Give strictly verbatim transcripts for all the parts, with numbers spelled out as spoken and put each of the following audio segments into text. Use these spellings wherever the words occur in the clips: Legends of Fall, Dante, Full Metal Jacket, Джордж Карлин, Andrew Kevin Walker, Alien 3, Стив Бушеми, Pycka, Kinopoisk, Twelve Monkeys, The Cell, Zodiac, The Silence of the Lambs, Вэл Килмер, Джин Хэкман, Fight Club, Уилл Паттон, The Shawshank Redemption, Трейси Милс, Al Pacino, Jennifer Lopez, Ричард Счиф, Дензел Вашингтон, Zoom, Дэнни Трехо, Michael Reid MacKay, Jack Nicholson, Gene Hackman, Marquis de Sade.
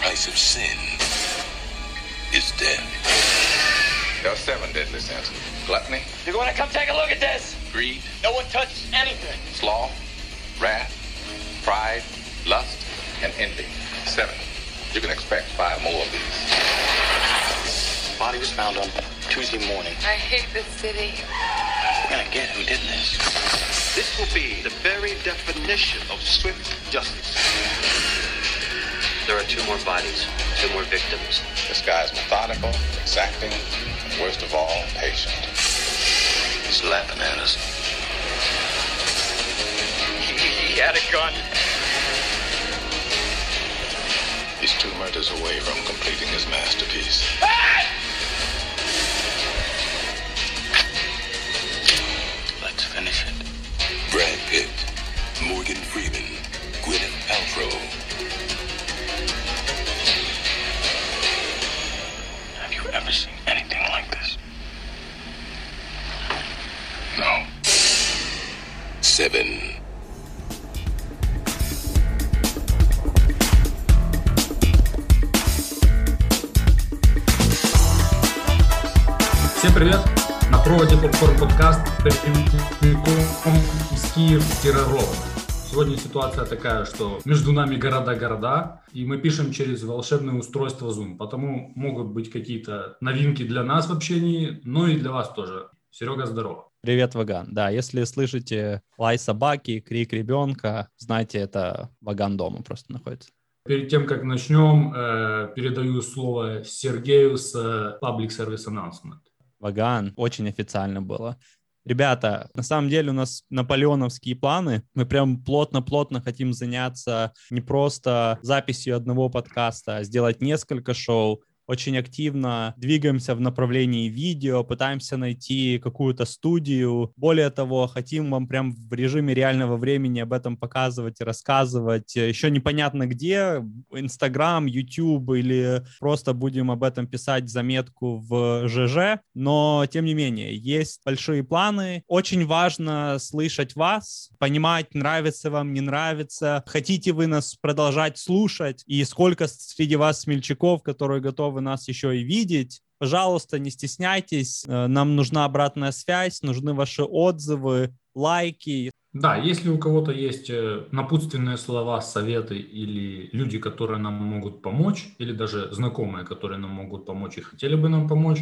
price of sin is death. There are seven deadly sins. Gluttony. You're going to come take a look at this. Greed. No one touches anything. Sloth, wrath, pride, lust, and envy. Seven. You can expect five more of these. Body was found on Tuesday morning. I hate this city. We're gonna get who did this. This will be the very definition of swift justice. There are two more bodies, two more victims. This guy's methodical, exacting, and worst of all, patient. He's laughing at us. He, he, he had a gun. He's two murders away from completing his masterpiece. Hey! Let's finish it. Brad Pitt, Morgan Freeman, Gwyneth Paltrow. Have you ever seen anything like this? No. Seven. Всем привет! На проводе Popcorn Podcast Киев-Ровно. Сегодня ситуация такая, что между нами города-города, и мы пишем через волшебное устройство Zoom, потому могут быть какие-то новинки для нас в общении, но и для вас тоже. Серега, здорово! Привет, Ваган! Да, если слышите лай собаки, крик ребенка, знайте, это Ваган дома просто находится. Перед тем, как начнем, передаю слово Сергею с Public Service Announcement. Ваган, очень официально было. Ребята, на самом деле у нас наполеоновские планы. Мы прям плотно-плотно хотим заняться не просто записью одного подкаста, а сделать несколько шоу. Очень активно двигаемся в направлении видео, пытаемся найти какую-то студию. Более того, хотим вам прям в режиме реального времени об этом показывать и рассказывать. Еще непонятно где, Instagram, YouTube или просто будем об этом писать заметку в ЖЖ. Но, тем не менее, есть большие планы. Очень важно слышать вас, понимать, нравится вам, не нравится. Хотите вы нас продолжать слушать? И сколько среди вас смельчаков, которые готовы нас еще и видеть. Пожалуйста, не стесняйтесь, нам нужна обратная связь, нужны ваши отзывы, лайки. Да, если у кого-то есть напутственные слова, советы или люди, которые нам могут помочь, или даже знакомые, которые нам могут помочь и хотели бы нам помочь,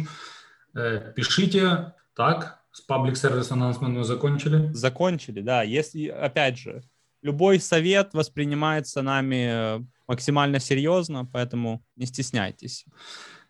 пишите. Так, с Public Service Announcement мы закончили? Закончили, да. Если, опять же, любой совет воспринимается нами максимально серьезно, поэтому не стесняйтесь.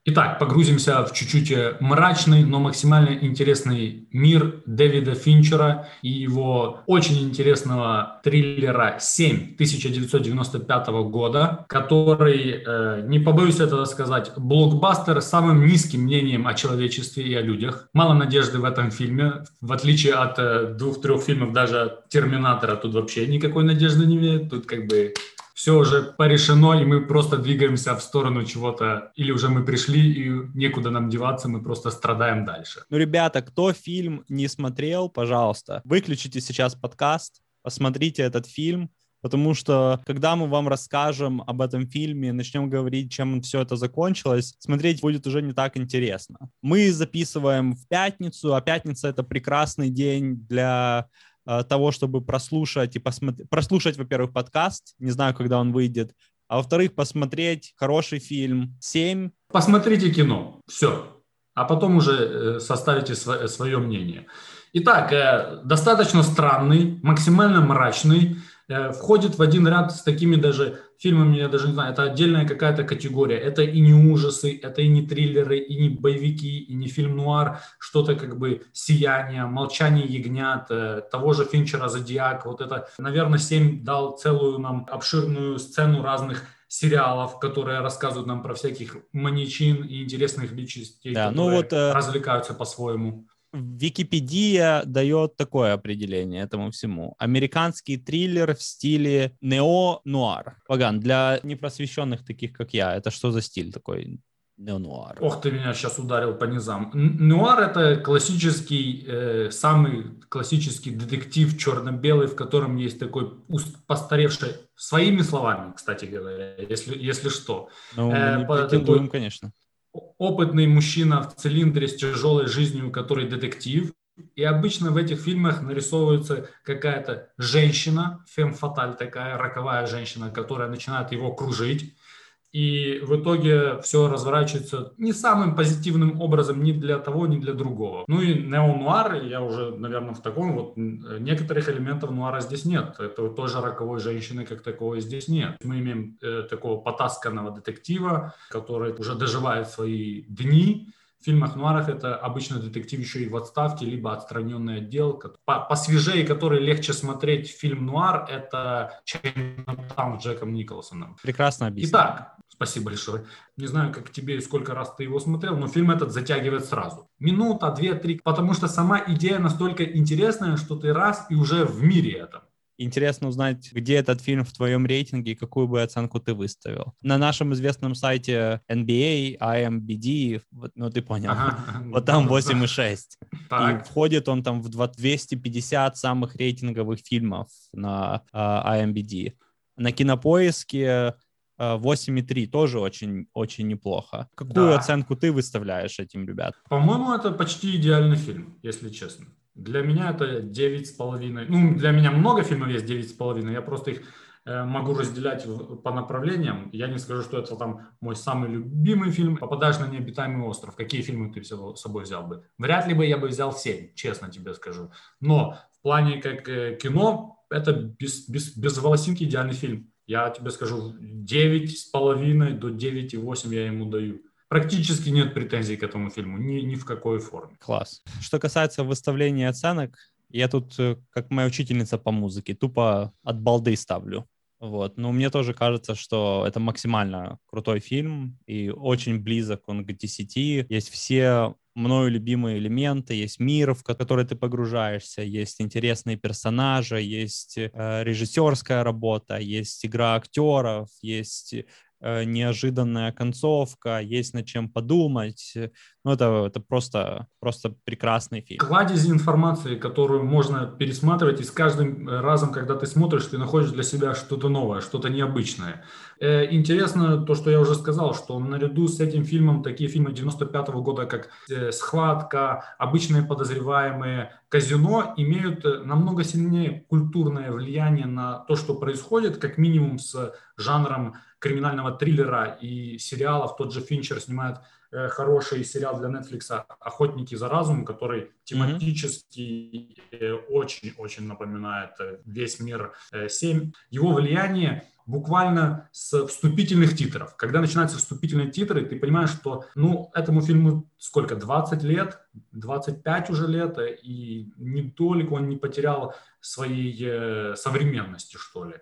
Итак, погрузимся в чуть-чуть мрачный, но максимально интересный мир Дэвида Финчера и его очень интересного триллера «семь» тысяча девятьсот девяносто пятого года, который, э, не побоюсь этого сказать, блокбастер с самым низким мнением о человечестве и о людях. Мало надежды в этом фильме, в отличие от э, двух-трех фильмов, даже от «Терминатора», тут вообще никакой надежды не видит, тут как бы... Все уже порешено, и мы просто двигаемся в сторону чего-то. Или уже мы пришли, и некуда нам деваться, мы просто страдаем дальше. Ну, ребята, кто фильм не смотрел, пожалуйста, выключите сейчас подкаст, посмотрите этот фильм, потому что, когда мы вам расскажем об этом фильме, начнем говорить, чем все это закончилось, смотреть будет уже не так интересно. Мы записываем в пятницу, а пятница — это прекрасный день для... того, чтобы прослушать и посмотреть, прослушать, во-первых, подкаст, не знаю, когда он выйдет, а во-вторых, посмотреть хороший фильм «семь». Посмотрите кино, все, а потом уже составите сво- свое мнение. Итак, э, достаточно странный, максимально мрачный, э, входит в один ряд с такими даже фильмами, я даже не знаю, это отдельная какая-то категория, это и не ужасы, это и не триллеры, и не боевики, и не фильм-нуар, что-то как бы «Сияние», «Молчание ягнят», э, того же Финчера «Зодиак», вот это, наверное, «семь» дал целую нам обширную сцену разных сериалов, которые рассказывают нам про всяких маньячин и интересных личностей, да, которые ну вот, э... развлекаются по-своему. Википедия дает такое определение этому всему. Американский триллер в стиле нео-нуар. Ваган, для непросвещенных таких, как я, это что за стиль такой? неонуар. Ох, ты меня сейчас ударил по низам. Нуар — это классический, э, самый классический детектив черно-белый, в котором есть такой постаревший, своими словами, кстати говоря, если, если что. Ну, э, претендуем, такой, конечно. Опытный мужчина в цилиндре с тяжелой жизнью, который детектив. И обычно в этих фильмах нарисовывается какая-то женщина, фем-фаталь такая, роковая женщина, которая начинает его кружить. И в итоге все разворачивается не самым позитивным образом ни для того, ни для другого. Ну и неонуар, я уже, наверное, в таком вот, некоторых элементов нуара здесь нет. Это тоже роковой женщины как таковой здесь нет. Мы имеем э, такого потасканного детектива, который уже доживает свои дни. В фильмах-нуарах это обычно детектив еще и в отставке, либо отстраненный отдел. Посвежее, который легче смотреть фильм-нуар, это «Чайнатаун» с Джеком Николсоном. Прекрасно объяснил. Итак, спасибо большое. Не знаю, как тебе и сколько раз ты его смотрел, но фильм этот затягивает сразу. Минута, две, три. Потому что сама идея настолько интересная, что ты раз и уже в мире этом. Интересно узнать, где этот фильм в твоем рейтинге и какую бы оценку ты выставил. На нашем известном сайте эн би эй, ай эм ди би, вот, ну ты понял, ага. Вот там восемь и шесть. Так. И входит он там в двести пятьдесят самых рейтинговых фильмов на uh, ай эм ди би. На Кинопоиске восемь и три тоже очень, очень неплохо. Какую да. оценку ты выставляешь этим ребятам? По-моему, это почти идеальный фильм, если честно. Для меня это девять с половиной. Ну, для меня много фильмов есть девять с половиной. Я просто их э, могу разделять в, по направлениям. Я не скажу, что это там мой самый любимый фильм. Попадаешь на необитаемый остров. Какие фильмы ты с собой взял бы? Вряд ли бы я бы взял семь, честно тебе скажу. Но в плане как э, кино, это без, без, без волосинки идеальный фильм. Я тебе скажу, девять с половиной до девять и восемь я ему даю. Практически нет претензий к этому фильму, ни, ни в какой форме. Класс. Что касается выставления оценок, я тут, как моя учительница по музыке, тупо от балды ставлю. Вот. Но мне тоже кажется, что это максимально крутой фильм, и очень близок он к десяти. Есть все мною любимые элементы, есть мир, в который ты погружаешься, есть интересные персонажи, есть э, режиссерская работа, есть игра актеров, есть... неожиданная концовка, есть над чем подумать. Ну, это, это просто, просто прекрасный фильм. Кладезь информации, которую можно пересматривать, и с каждым разом, когда ты смотришь, ты находишь для себя что-то новое, что-то необычное. Э, интересно то, что я уже сказал, что наряду с этим фильмом такие фильмы девяносто пятого года, как «Схватка», «Обычные подозреваемые», «Казино» имеют намного сильнее культурное влияние на то, что происходит, как минимум с жанром криминального триллера и сериалов. Тот же Финчер снимает э, хороший сериал для Netflix «Охотники за разумом», который тематически э, очень-очень напоминает э, весь мир э, семь. Его влияние буквально с вступительных титров. Когда начинаются вступительные титры, ты понимаешь, что ну, этому фильму сколько, двадцать лет, двадцать пять уже лет, и не только он не потерял своей э, современности, что ли.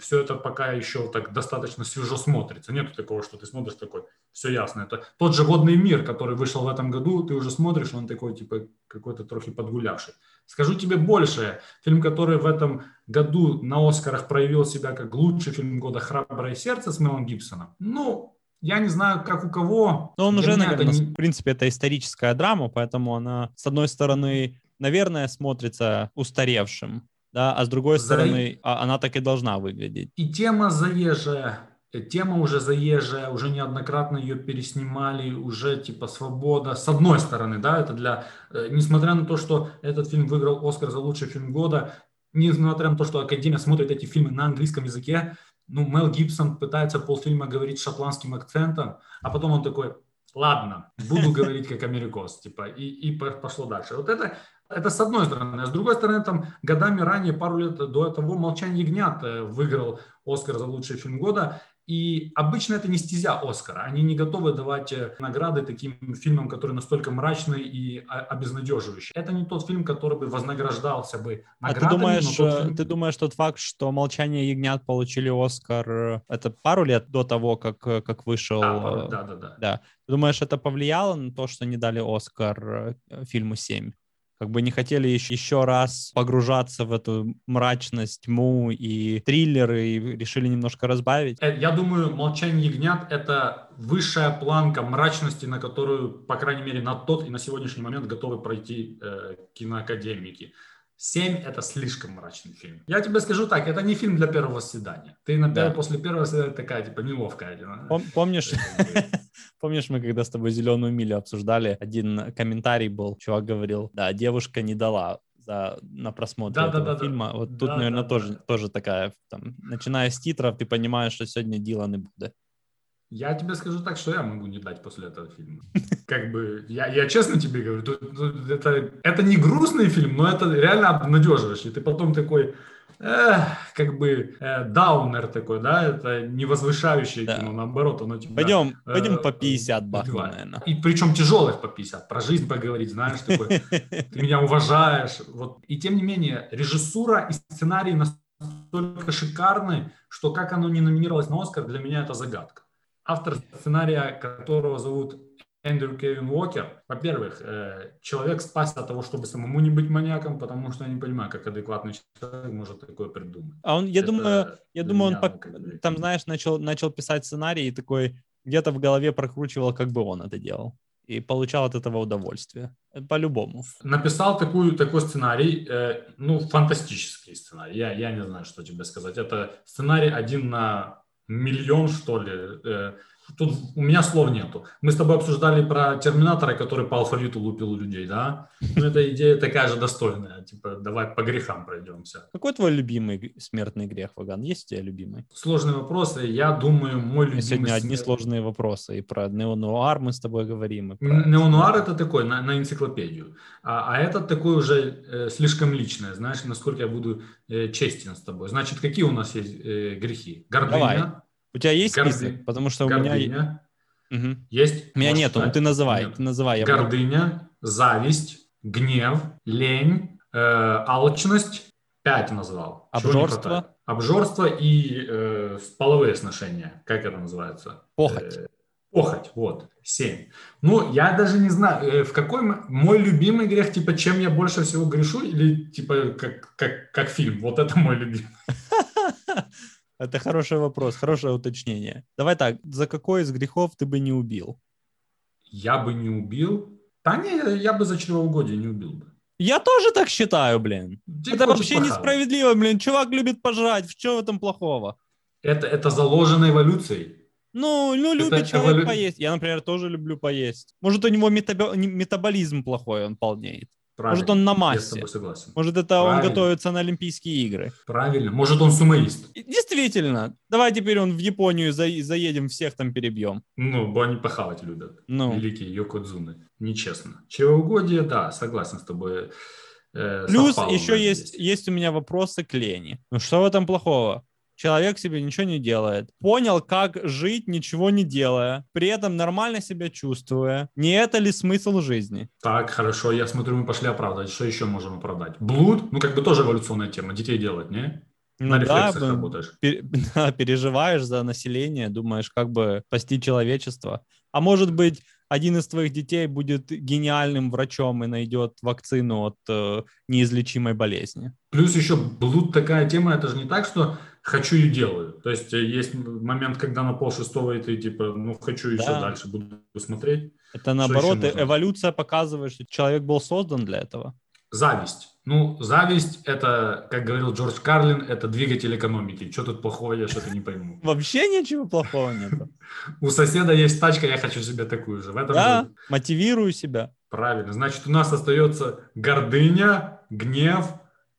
Все это пока еще так достаточно свежо смотрится. Нету такого, что ты смотришь такой, все ясно. Это тот же «Водный мир», который вышел в этом году, ты уже смотришь, он такой, типа, какой-то трохи подгулявший. Скажу тебе больше. Фильм, который в этом году на «Оскарах» проявил себя как лучший фильм года, «Храброе сердце» с Мелом Гибсоном. Ну, я не знаю, как у кого. Но он уже, наверное, не... в принципе, это историческая драма, поэтому она, с одной стороны, наверное, смотрится устаревшим. Да, а с другой стороны, За... она так и должна выглядеть. И тема заезжая, тема уже заезжая, уже неоднократно ее переснимали, уже типа свобода. С одной стороны, да, это для... Несмотря на то, что этот фильм выиграл «Оскар» за лучший фильм года, несмотря на то, что Академия смотрит эти фильмы на английском языке, ну, Мел Гибсон пытается полфильма говорить шотландским акцентом, а потом он такой... Ладно, буду говорить как америкос, типа, и, и пошло дальше. Вот это, это с одной стороны. А с другой стороны, там годами ранее, пару лет до этого «Молчание ягнят» выиграл «Оскар» за лучший фильм года. И обычно это не стезя «Оскара». Они не готовы давать награды таким фильмам, которые настолько мрачные и обезнадеживающие. Это не тот фильм, который бы вознаграждался бы наградами. А ты думаешь, но тот фильм... ты думаешь, тот факт, что «Молчание ягнят» получили «Оскар», это пару лет до того, как, как вышел... Да, да, да, да. да. Ты думаешь, это повлияло на то, что не дали «Оскар» фильму «семь»? как бы не хотели еще раз погружаться в эту мрачность, тьму и триллеры, и решили немножко разбавить. Я думаю, «Молчание ягнят» — это высшая планка мрачности, на которую, по крайней мере, на тот и на сегодняшний момент готовы пройти э, киноакадемики. «Семь» — это слишком мрачный фильм. Я тебе скажу так, это не фильм для первого свидания. Ты иногда да. после первого свидания такая, типа, неловкая. Пом- помнишь... Помнишь, мы когда с тобой «Зеленую милю» обсуждали, один комментарий был, чувак говорил, да, девушка не дала за, на просмотр да, этого да, фильма. Да, вот тут, да, наверное, да, тоже, да. тоже такая, там, начиная с титров, ты понимаешь, что сегодня дела не будет. Я тебе скажу так, что я могу не дать после этого фильма. Как бы, я, я честно тебе говорю, это, это не грустный фильм, но это реально обнадеживающий. Ты потом такой... Эх, как бы э, даунер такой, да, это не возвышающее да. кино, наоборот, оно тебя... Пойдем, э, пойдем по пятьдесят бахнем, наверное. И причем тяжелых по пятьдесят, про жизнь поговорить, знаешь, такой, ты меня уважаешь. Вот. И тем не менее, режиссура и сценарий настолько шикарны, что как оно не номинировалось на «Оскар», для меня это загадка. Автор сценария, которого зовут Эндрю Кевин Уокер, во-первых, человек спасся от того, чтобы самому не быть маньяком, потому что я не понимаю, как адекватный человек может такое придумать. А он, я это думаю, я думаю, он по... там, знаешь, начал, начал писать сценарий и такой где-то в голове прокручивал, как бы он это делал. И получал от этого удовольствие. По-любому. Написал такую, такой сценарий, э, ну, фантастический сценарий. Я, я не знаю, что тебе сказать. Это сценарий один на миллион, что ли, э, тут у меня слов нету. Мы с тобой обсуждали про терминатора, который по алфавиту лупил людей, да? Ну, эта идея такая же достойная. Типа, давай по грехам пройдемся. Какой твой любимый смертный грех, Ваган? Есть у тебя любимый? Сложные вопросы. Я думаю, мой любимый... Сегодня одни сложные вопросы. И про неонуар мы с тобой говорим. Про... Неонуар — это такой, на, на энциклопедию. А, а этот такой уже э, слишком личное. Знаешь, насколько я буду э, честен с тобой. Значит, какие у нас есть э, грехи? Гордыня. Давай. У тебя есть Горды... список? Потому что у Гордыня. меня... Угу. Есть. У меня Может, нету, но ты называй. Нет. Ты называй я Гордыня, буду... зависть, гнев, лень, э, алчность. Пять назвал. Обжорство. Обжорство и э, половые сношения. Как это называется? Похоть. Э, похоть, вот. Семь. Ну, я даже не знаю, э, в какой... Мой любимый грех, типа, чем я больше всего грешу? Или, типа, как, как, как фильм? Вот это мой любимый. Это хороший вопрос, хорошее уточнение. Давай так, за какой из грехов ты бы не убил? Я бы не убил? Да не, я бы за чревоугодие не убил бы. Я тоже так считаю, блин. Ты это вообще похавать. Несправедливо, блин. Чувак любит пожрать, в чем в этом плохого? Это, это заложено эволюцией. Ну, ну любит это человек эволю... поесть. Я, например, тоже люблю поесть. Может, у него метабо... метаболизм плохой, он полнеет. Правильно. Может, он на массе. Я с тобой согласен. Может, это Правильно. Он готовится на Олимпийские игры. Правильно. Может, он сумоист. Действительно. Давай теперь он в Японию за- заедем, всех там перебьем. Ну, бо они похавать любят. Ну. Великие Йокодзуны. Нечестно. Чревоугодие, да, согласен с тобой. Э, Плюс еще есть, есть у меня вопросы к лени. Ну, что в этом плохого? Человек себе ничего не делает. Понял, как жить, ничего не делая. При этом нормально себя чувствуя. Не это ли смысл жизни? Так, хорошо, я смотрю, мы пошли оправдывать. Что еще можем оправдать? Блуд? Ну, как бы тоже эволюционная тема. Детей делать, не? Ну, На рефлексах да, работаешь. Пер, да, переживаешь за население, думаешь, как бы спасти человечество. А может быть, один из твоих детей будет гениальным врачом и найдет вакцину от э, неизлечимой болезни. Плюс еще блуд такая тема, это же не так, что... Хочу и делаю. То есть есть момент, когда на полшестого и ты типа, ну, хочу еще да. дальше, буду смотреть. Это наоборот, эволюция показывает, что человек был создан для этого. Зависть. Ну, зависть, это, как говорил Джордж Карлин, это двигатель экономики. Что тут плохого, я что-то не пойму. Вообще ничего плохого нет. У соседа есть тачка, я хочу себе такую же. Да, мотивирую себя. Правильно. Значит, у нас остается гордыня, гнев,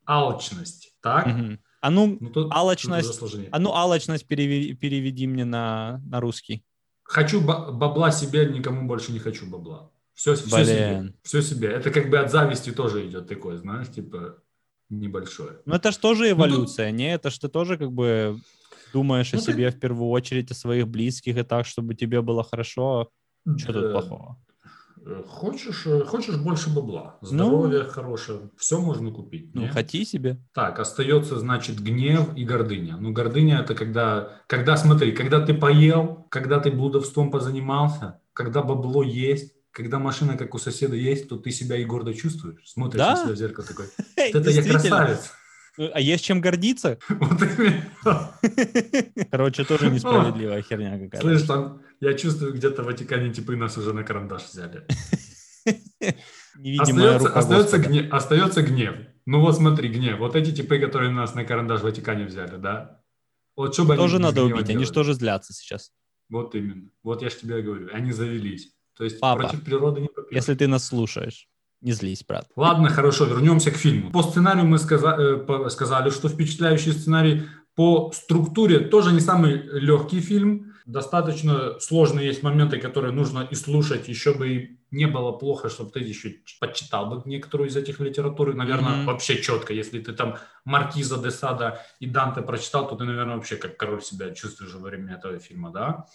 алчность. Так? А ну, ну тут, алчность, тут а ну алчность переведи, переведи мне на, на русский. Хочу бабла себе, никому больше не хочу бабла. Все, все себе. Все себе. Это как бы от зависти тоже идет такое, знаешь, типа небольшое. Ну это же тоже эволюция, ну, не? Это же ты тоже как бы думаешь ну, о ты... себе в первую очередь, о своих близких и так, чтобы тебе было хорошо. Что тут плохого? Хочешь, хочешь больше бабла, здоровье ну, хорошее, все можно купить. Ну, хоти себе. Так, остается, значит, гнев и гордыня. Ну, гордыня – это когда, когда, смотри, когда ты поел, когда ты блудовством позанимался, когда бабло есть, Когда машина, как у соседа, есть, то ты себя и гордо чувствуешь. Смотришь да? на себя в зеркало такой. Это я красавец. А есть чем гордиться? Вот именно. Короче, тоже несправедливая херня какая-то. Слышь, там, я чувствую, где-то в Ватикане типы нас уже на карандаш взяли. Остается, остается, гнев, остается гнев. Ну вот смотри, гнев. Вот эти типы, которые нас на карандаш в Ватикане взяли, да? Вот что бы они тоже надо убить, делали? Они же тоже злятся сейчас. Вот именно. Вот я же тебе говорю, они завелись. То есть Папа, против природы не попьешь. Если ты нас слушаешь, не злись, брат. Ладно, хорошо, вернемся к фильму. По сценарию мы сказа- сказали, что впечатляющий сценарий. По структуре тоже не самый легкий фильм. Достаточно сложные есть моменты, которые нужно и слушать. Еще бы и не было плохо, чтобы ты еще почитал бы некоторую из этих литератур. Наверное, mm-hmm. вообще четко. Если ты там Маркиза де Сада и Данте прочитал, то ты, наверное, вообще как король себя чувствуешь во время этого фильма, да?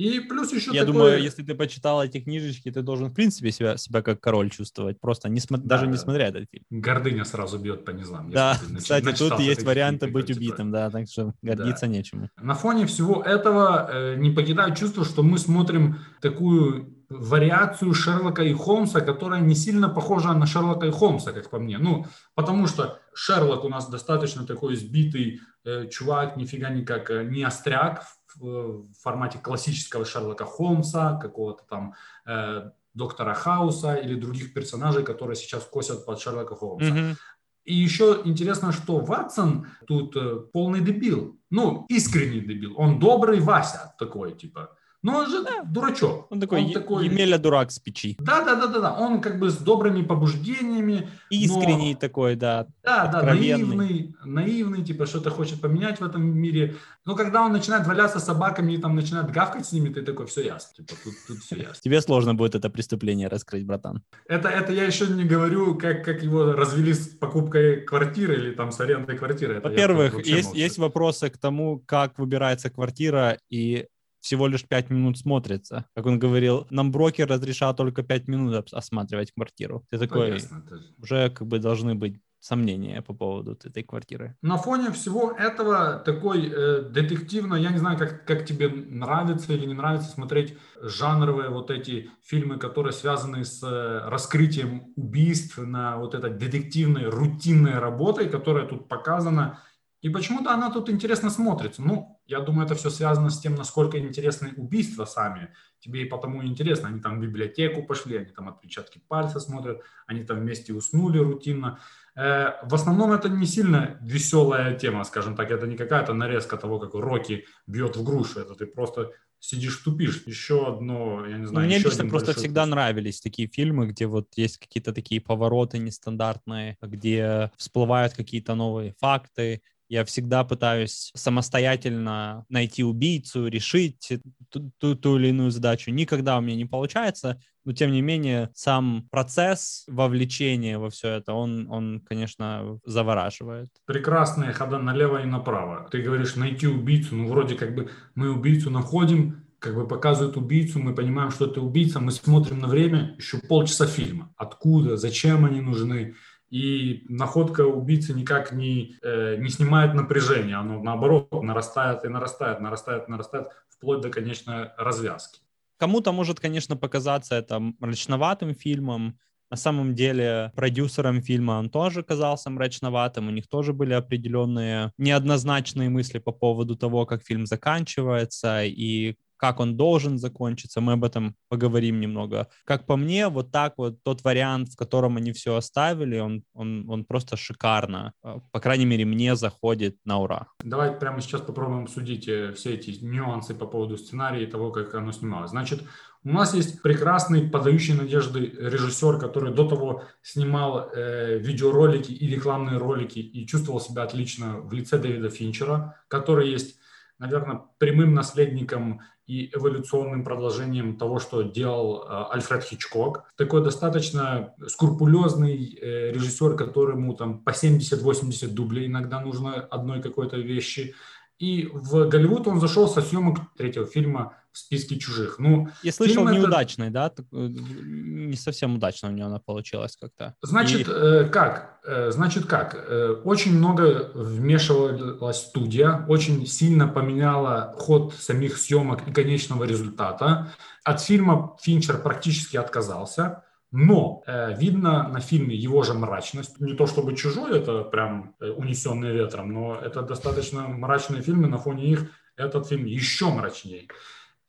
И плюс еще Я такое... думаю, если ты почитал эти книжечки, ты должен, в принципе, себя, себя как король чувствовать, просто не см... да, даже да. не смотря этот фильм. Гордыня сразу бьет по низам. Да, нач... кстати, начитал, тут есть варианты быть типа... убитым, да, так что гордиться да. нечему. На фоне всего этого э, не покидаю чувство, что мы смотрим такую вариацию Шерлока и Холмса, которая не сильно похожа на Шерлока и Холмса, как по мне. Ну, потому что Шерлок у нас достаточно такой сбитый э, чувак, нифига никак э, не остряк, в формате классического Шерлока Холмса, какого-то там э, доктора Хауса или других персонажей, которые сейчас косят под Шерлока Холмса. Mm-hmm. И еще интересно, что Ватсон тут э, полный дебил. Ну, искренний дебил. Он добрый Вася такой, типа. Но он же да. дурачок. Он такой, он е- такой... Емеля-дурак с печи. Да-да-да-да. Он как бы с добрыми побуждениями. Искренний но... такой, да. Да-да, наивный, наивный, типа что-то хочет поменять в этом мире. Но когда он начинает валяться с собаками и там начинает гавкать с ними, ты такой, все ясно. Типа, тут, тут все ясно. Тебе сложно будет это преступление раскрыть, братан. Это, это я еще не говорю, как, как его развели с покупкой квартиры или там с арендой квартиры. Это во-первых, есть, есть вопросы к тому, как выбирается квартира и... всего лишь пять минут смотрится. Как он говорил, нам брокер разрешал только пять минут осматривать квартиру. Ты такой, Понятно, уже как бы должны быть сомнения по поводу этой квартиры. На фоне всего этого такой э, детективно, я не знаю, как, как тебе нравится или не нравится смотреть жанровые вот эти фильмы, которые связаны с э, раскрытием убийств, на вот этой детективной, рутинной работой, которая тут показана. И почему-то она тут интересно смотрится. Ну, я думаю, это все связано с тем, насколько интересны убийства сами. Тебе и потому интересно. Они там в библиотеку пошли, они там отпечатки пальца смотрят, они там вместе уснули рутинно. Э, в основном это не сильно веселая тема, скажем так. Это не какая-то нарезка того, как Рокки бьет в грушу. Это ты просто сидишь, тупишь. Еще одно, я не знаю, ну, мне еще лично один просто всегда курс. Нравились такие фильмы, где вот есть какие-то такие повороты нестандартные, где всплывают какие-то новые факты. Я всегда пытаюсь самостоятельно найти убийцу, решить ту, ту, ту или иную задачу. Никогда у меня не получается, но, тем не менее, сам процесс вовлечения во все это, он, он, конечно, завораживает. Прекрасные хода налево и направо. Ты говоришь найти убийцу, ну, вроде как бы мы убийцу находим, как бы показывают убийцу, мы понимаем, что это убийца, мы смотрим на время еще полчаса фильма. Откуда, зачем они нужны? И находка убийцы никак не, э, не снимает напряжение, оно наоборот нарастает и нарастает, нарастает, нарастает, вплоть до конечной развязки. Кому-то может, конечно, показаться это мрачноватым фильмом. На самом деле продюсером фильма он тоже казался мрачноватым, у них тоже были определенные неоднозначные мысли по поводу того, как фильм заканчивается и как он должен закончиться, мы об этом поговорим немного. Как по мне, вот так вот тот вариант, в котором они все оставили, он, он, он просто шикарно, по крайней мере, мне заходит на ура. Давай прямо сейчас попробуем обсудить все эти нюансы по поводу сценария и того, как оно снималось. Значит, у нас есть прекрасный, подающий надежды режиссер, который до того снимал э, видеоролики и рекламные ролики и чувствовал себя отлично в лице Дэвида Финчера, который есть, наверное, прямым наследником и эволюционным продолжением того, что делал э, Альфред Хичкок. Такой достаточно скрупулезный э, режиссер, которому там по семьдесят-восемьдесят дублей иногда нужно одной какой-то вещи. И в Голливуд он зашел со съемок третьего фильма «В списке чужих». Ну, я слышал, неудачный, это... да? Не совсем удачно у него она получилась как-то. Значит, И... как? Значит, как? Очень много вмешивалась студия, очень сильно поменяла ход самих съемок и конечного результата. От фильма Финчер практически отказался. Но э, видно на фильме его же мрачность. Не то чтобы «Чужой», это прям «Унесенные ветром», но это достаточно мрачные фильмы, на фоне их этот фильм еще мрачнее.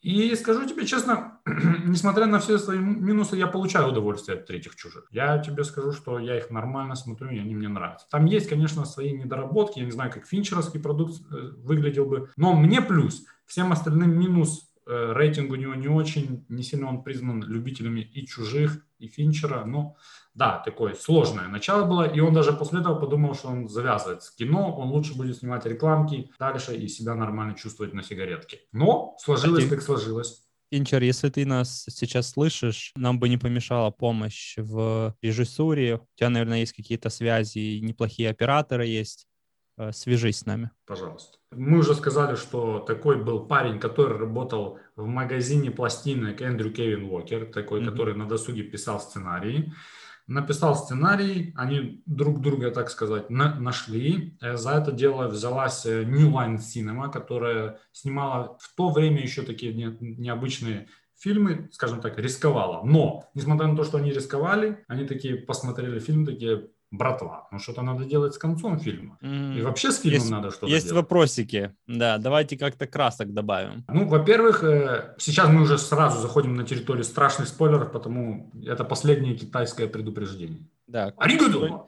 И скажу тебе честно, несмотря на все свои минусы, я получаю удовольствие от третьих «Чужих». Я тебе скажу, что я их нормально смотрю, и они мне нравятся. Там есть, конечно, свои недоработки, я не знаю, как финчеровский продукт э, выглядел бы, но мне плюс, всем остальным минус. Рейтинг у него не очень, не сильно он признан любителями и «Чужих», и Финчера. Но да, такое сложное начало было, и он даже после этого подумал, что он завязывает с кино, он лучше будет снимать рекламки дальше и себя нормально чувствовать на сигаретке. Но сложилось, Один. как сложилось. Финчер, если ты нас сейчас слышишь, нам бы не помешала помощь в режиссуре. У тебя, наверное, есть какие-то связи, неплохие операторы есть. Свяжись с нами. Пожалуйста. Мы уже сказали, что такой был парень, который работал в магазине пластинок, Эндрю Кевин Уокер, такой, mm-hmm. который на досуге писал сценарии. Написал сценарий, они друг друга, так сказать, на- нашли. За это дело взялась New Line Cinema, которая снимала в то время еще такие не- необычные фильмы, скажем так, рисковала. Но, несмотря на то, что они рисковали, они такие посмотрели фильм, такие... Братва, ну что-то надо делать с концом фильма. Mm. И вообще с фильмом есть, надо что-то есть делать. Есть вопросики, да, давайте как-то красок добавим. Ну, во-первых, сейчас мы уже сразу заходим на территорию страшных спойлеров, потому это последнее китайское предупреждение. Да. Аригадо!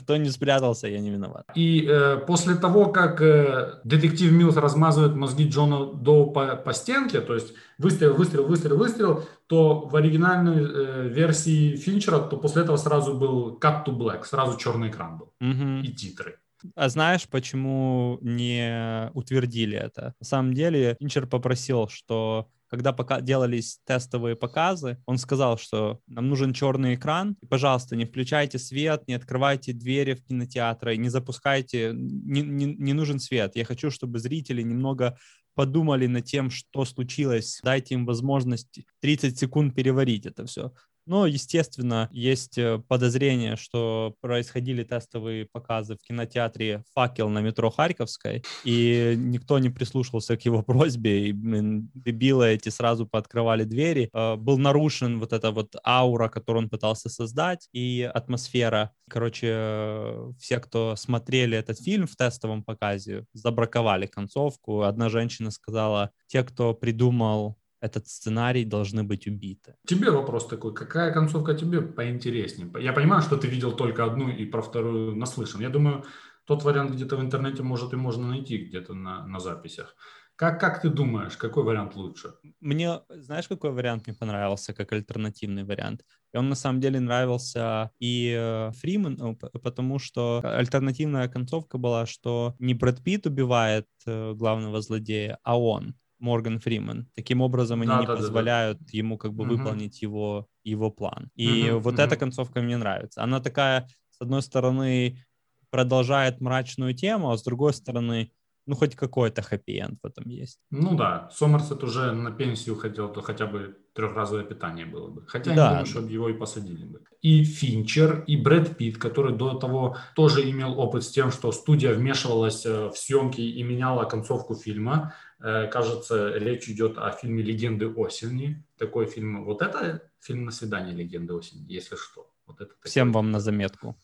Кто не спрятался, я не виноват. И э, после того, как э, детектив Милс размазывает мозги Джона Доу по, по стенке, то есть выстрел, выстрел, выстрел, выстрел, то в оригинальной э, версии Финчера, то после этого сразу был Cut to Black, сразу черный экран был угу. и титры. А знаешь, почему не утвердили это? На самом деле Финчер попросил, что... Когда пока делались тестовые показы, он сказал, что нам нужен черный экран, и, пожалуйста, не включайте свет, не открывайте двери в кинотеатры, не запускайте, не, не, не нужен свет. Я хочу, чтобы зрители немного подумали над тем, что случилось, дайте им возможность тридцать секунд переварить это все. Но, естественно, есть подозрение, что происходили тестовые показы в кинотеатре «Факел» на метро Харьковской, и никто не прислушался к его просьбе, и дебилы эти сразу пооткрывали двери. Был нарушен вот эта вот аура, которую он пытался создать, и атмосфера. Короче, все, кто смотрели этот фильм в тестовом показе, забраковали концовку. Одна женщина сказала, те, кто придумал этот сценарий, должны быть убиты. Тебе вопрос такой, какая концовка тебе поинтереснее? Я понимаю, что ты видел только одну и про вторую наслышан. Я думаю, тот вариант где-то в интернете, может, и можно найти где-то на, на записях. Как, как ты думаешь, какой вариант лучше? Мне, знаешь, какой вариант мне понравился, как альтернативный вариант? И он на самом деле нравился и Фримену, потому что альтернативная концовка была, что не Брэд Питт убивает главного злодея, а он. Морган Фриман. Таким образом, они да, не да, позволяют да, да. ему как бы угу. выполнить его, его план. И угу, вот угу. эта концовка мне нравится. Она такая, с одной стороны, продолжает мрачную тему, а с другой стороны, ну, хоть какой-то хэппи-энд в этом есть. Ну да, Сомерсет уже на пенсию хотел, то хотя бы трехразовое питание было бы. Хотя да. я не думаю, чтобы его и посадили бы. И Финчер, и Брэд Питт, который до того тоже имел опыт с тем, что студия вмешивалась в съемки и меняла концовку фильма. Кажется, речь идет о фильме «Легенды осени». Такой фильм, вот это фильм на свидание «Легенды осени», если что. Вот это Всем такой. Вам на заметку.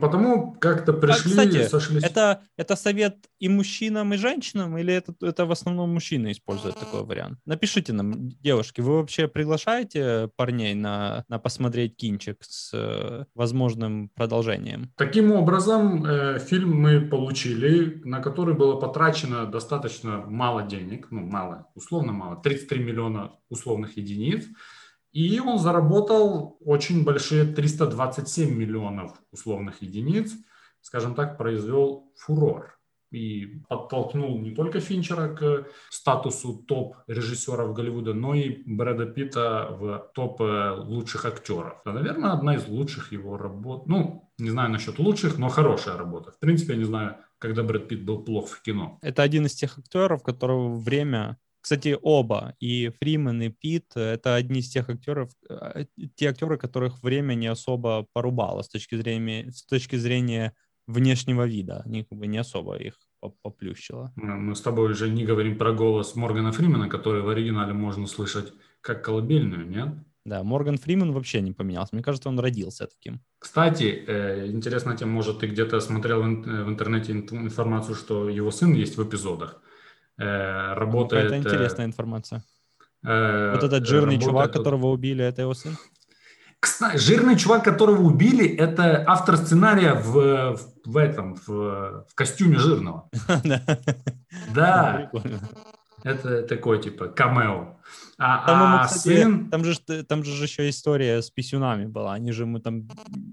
Потому как-то пришли а, кстати, и сошлись. Это, это совет и мужчинам, и женщинам, или это, это в основном мужчины используют такой вариант? Напишите нам, девушки, вы вообще приглашаете парней на, на посмотреть кинчик с э, возможным продолжением? Таким образом, э, фильм мы получили, на который было потрачено достаточно мало денег, ну мало, условно мало, тридцать три миллиона условных единиц. И он заработал очень большие триста двадцать семь миллионов условных единиц, скажем так, произвел фурор и подтолкнул не только Финчера к статусу топ-режиссеров Голливуда, но и Брэда Питта в топ лучших актеров. Это, наверное, одна из лучших его работ. Ну, не знаю насчет лучших, но хорошая работа. В принципе, я не знаю, когда Брэд Питт был плох в кино. Это один из тех актеров, которого время... Кстати, оба, и Фримен, и Питт, это одни из тех актеров, те актеры, которых время не особо порубало с точки зрения, с точки зрения внешнего вида. Они как бы не особо их поплющило. Мы с тобой же не говорим про голос Моргана Фримена, который в оригинале можно слышать как колыбельную, нет? Да, Морган Фримен вообще не поменялся. Мне кажется, он родился таким. Кстати, интересно тем, может, ты где-то смотрел в интернете информацию, что его сын есть в эпизодах. Работает... Это интересная информация. Э, вот этот жирный работает... чувак, которого убили, это его сын? Кстати, жирный чувак, которого убили, это автор сценария в, в, в этом, в, в костюме жирного. Да. Это такой типа камео. А, там, ему, а кстати, сын... там, же, там же еще история с писюнами была. Они же ему там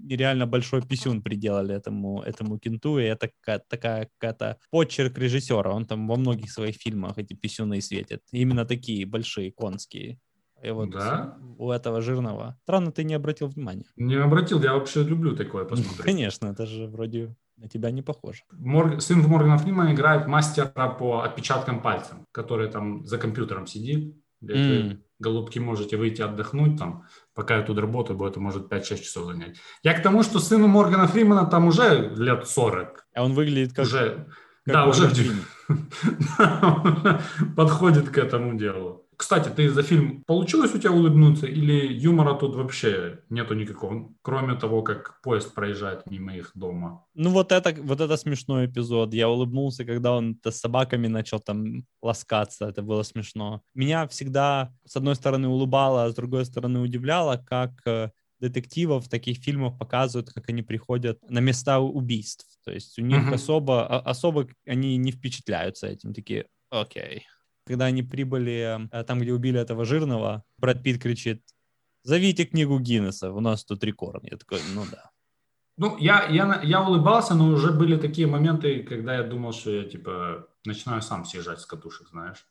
реально большой писюн приделали этому, этому кенту. И это какая-то, такая, какая-то почерк режиссера. Он там во многих своих фильмах эти писюны светит. Именно такие большие, конские. И вот да? У этого жирного. Странно, ты не обратил внимания. Не обратил, я вообще люблю такое посмотреть. Конечно, это же вроде... На тебя не похоже. Морг... Сын в Моргана Фримена играет мастера по отпечаткам пальцев, который там за компьютером сидит. Mm. Голубки, можете выйти отдохнуть там, пока я тут работаю, будет, может, пять-шесть часов занять. Я к тому, что сыну Моргана Фримена там уже лет сорок. А он выглядит как... Уже... как да, уже подходит к этому делу. Кстати, ты за фильм получилось у тебя улыбнуться или юмора тут вообще нету никакого, кроме того, как поезд проезжает мимо их дома? Ну вот это, вот это смешной эпизод. Я улыбнулся, когда он с собаками начал там ласкаться. Это было смешно. Меня всегда, с одной стороны, улыбало, а с другой стороны, удивляло, как детективов в таких фильмах показывают, как они приходят на места убийств. То есть у них mm-hmm. особо, особо они не впечатляются этим. Такие, окей. Когда они прибыли там, где убили этого жирного, Брэд Питт кричит: «Зовите книгу Гиннесса, у нас тут рекорд». Я такой, ну да. Ну, я, я, я улыбался, но уже были такие моменты, когда я думал, что я, типа, начинаю сам съезжать с катушек, знаешь.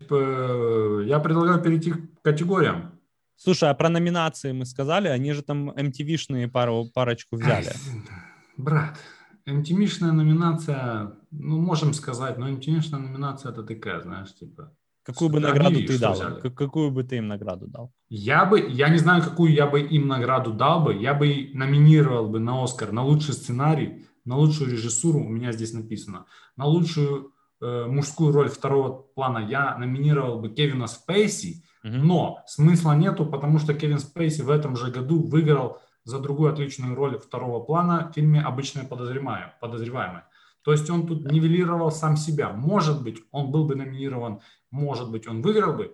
Типа, я предлагаю перейти к категориям. Слушай, а про номинации мы сказали, они же там эм ти ви-шные пару, парочку взяли. Брат... эм ти ви-шная номинация, ну, можем сказать, но эм ти ви-шная номинация это такая, знаешь, типа... Какую бы награду ты дал? Взяли? Какую бы ты им награду дал? Я бы, я не знаю, какую я бы им награду дал бы, я бы номинировал бы на Оскар на лучший сценарий, на лучшую режиссуру, у меня здесь написано, на лучшую э, мужскую роль второго плана я номинировал бы Кевина Спейси, mm-hmm. но смысла нету, потому что Кевин Спейси в этом же году выиграл за другую отличную роль второго плана в фильме «Обычные подозреваемые». То есть он тут нивелировал сам себя. Может быть, он был бы номинирован, может быть, он выиграл бы,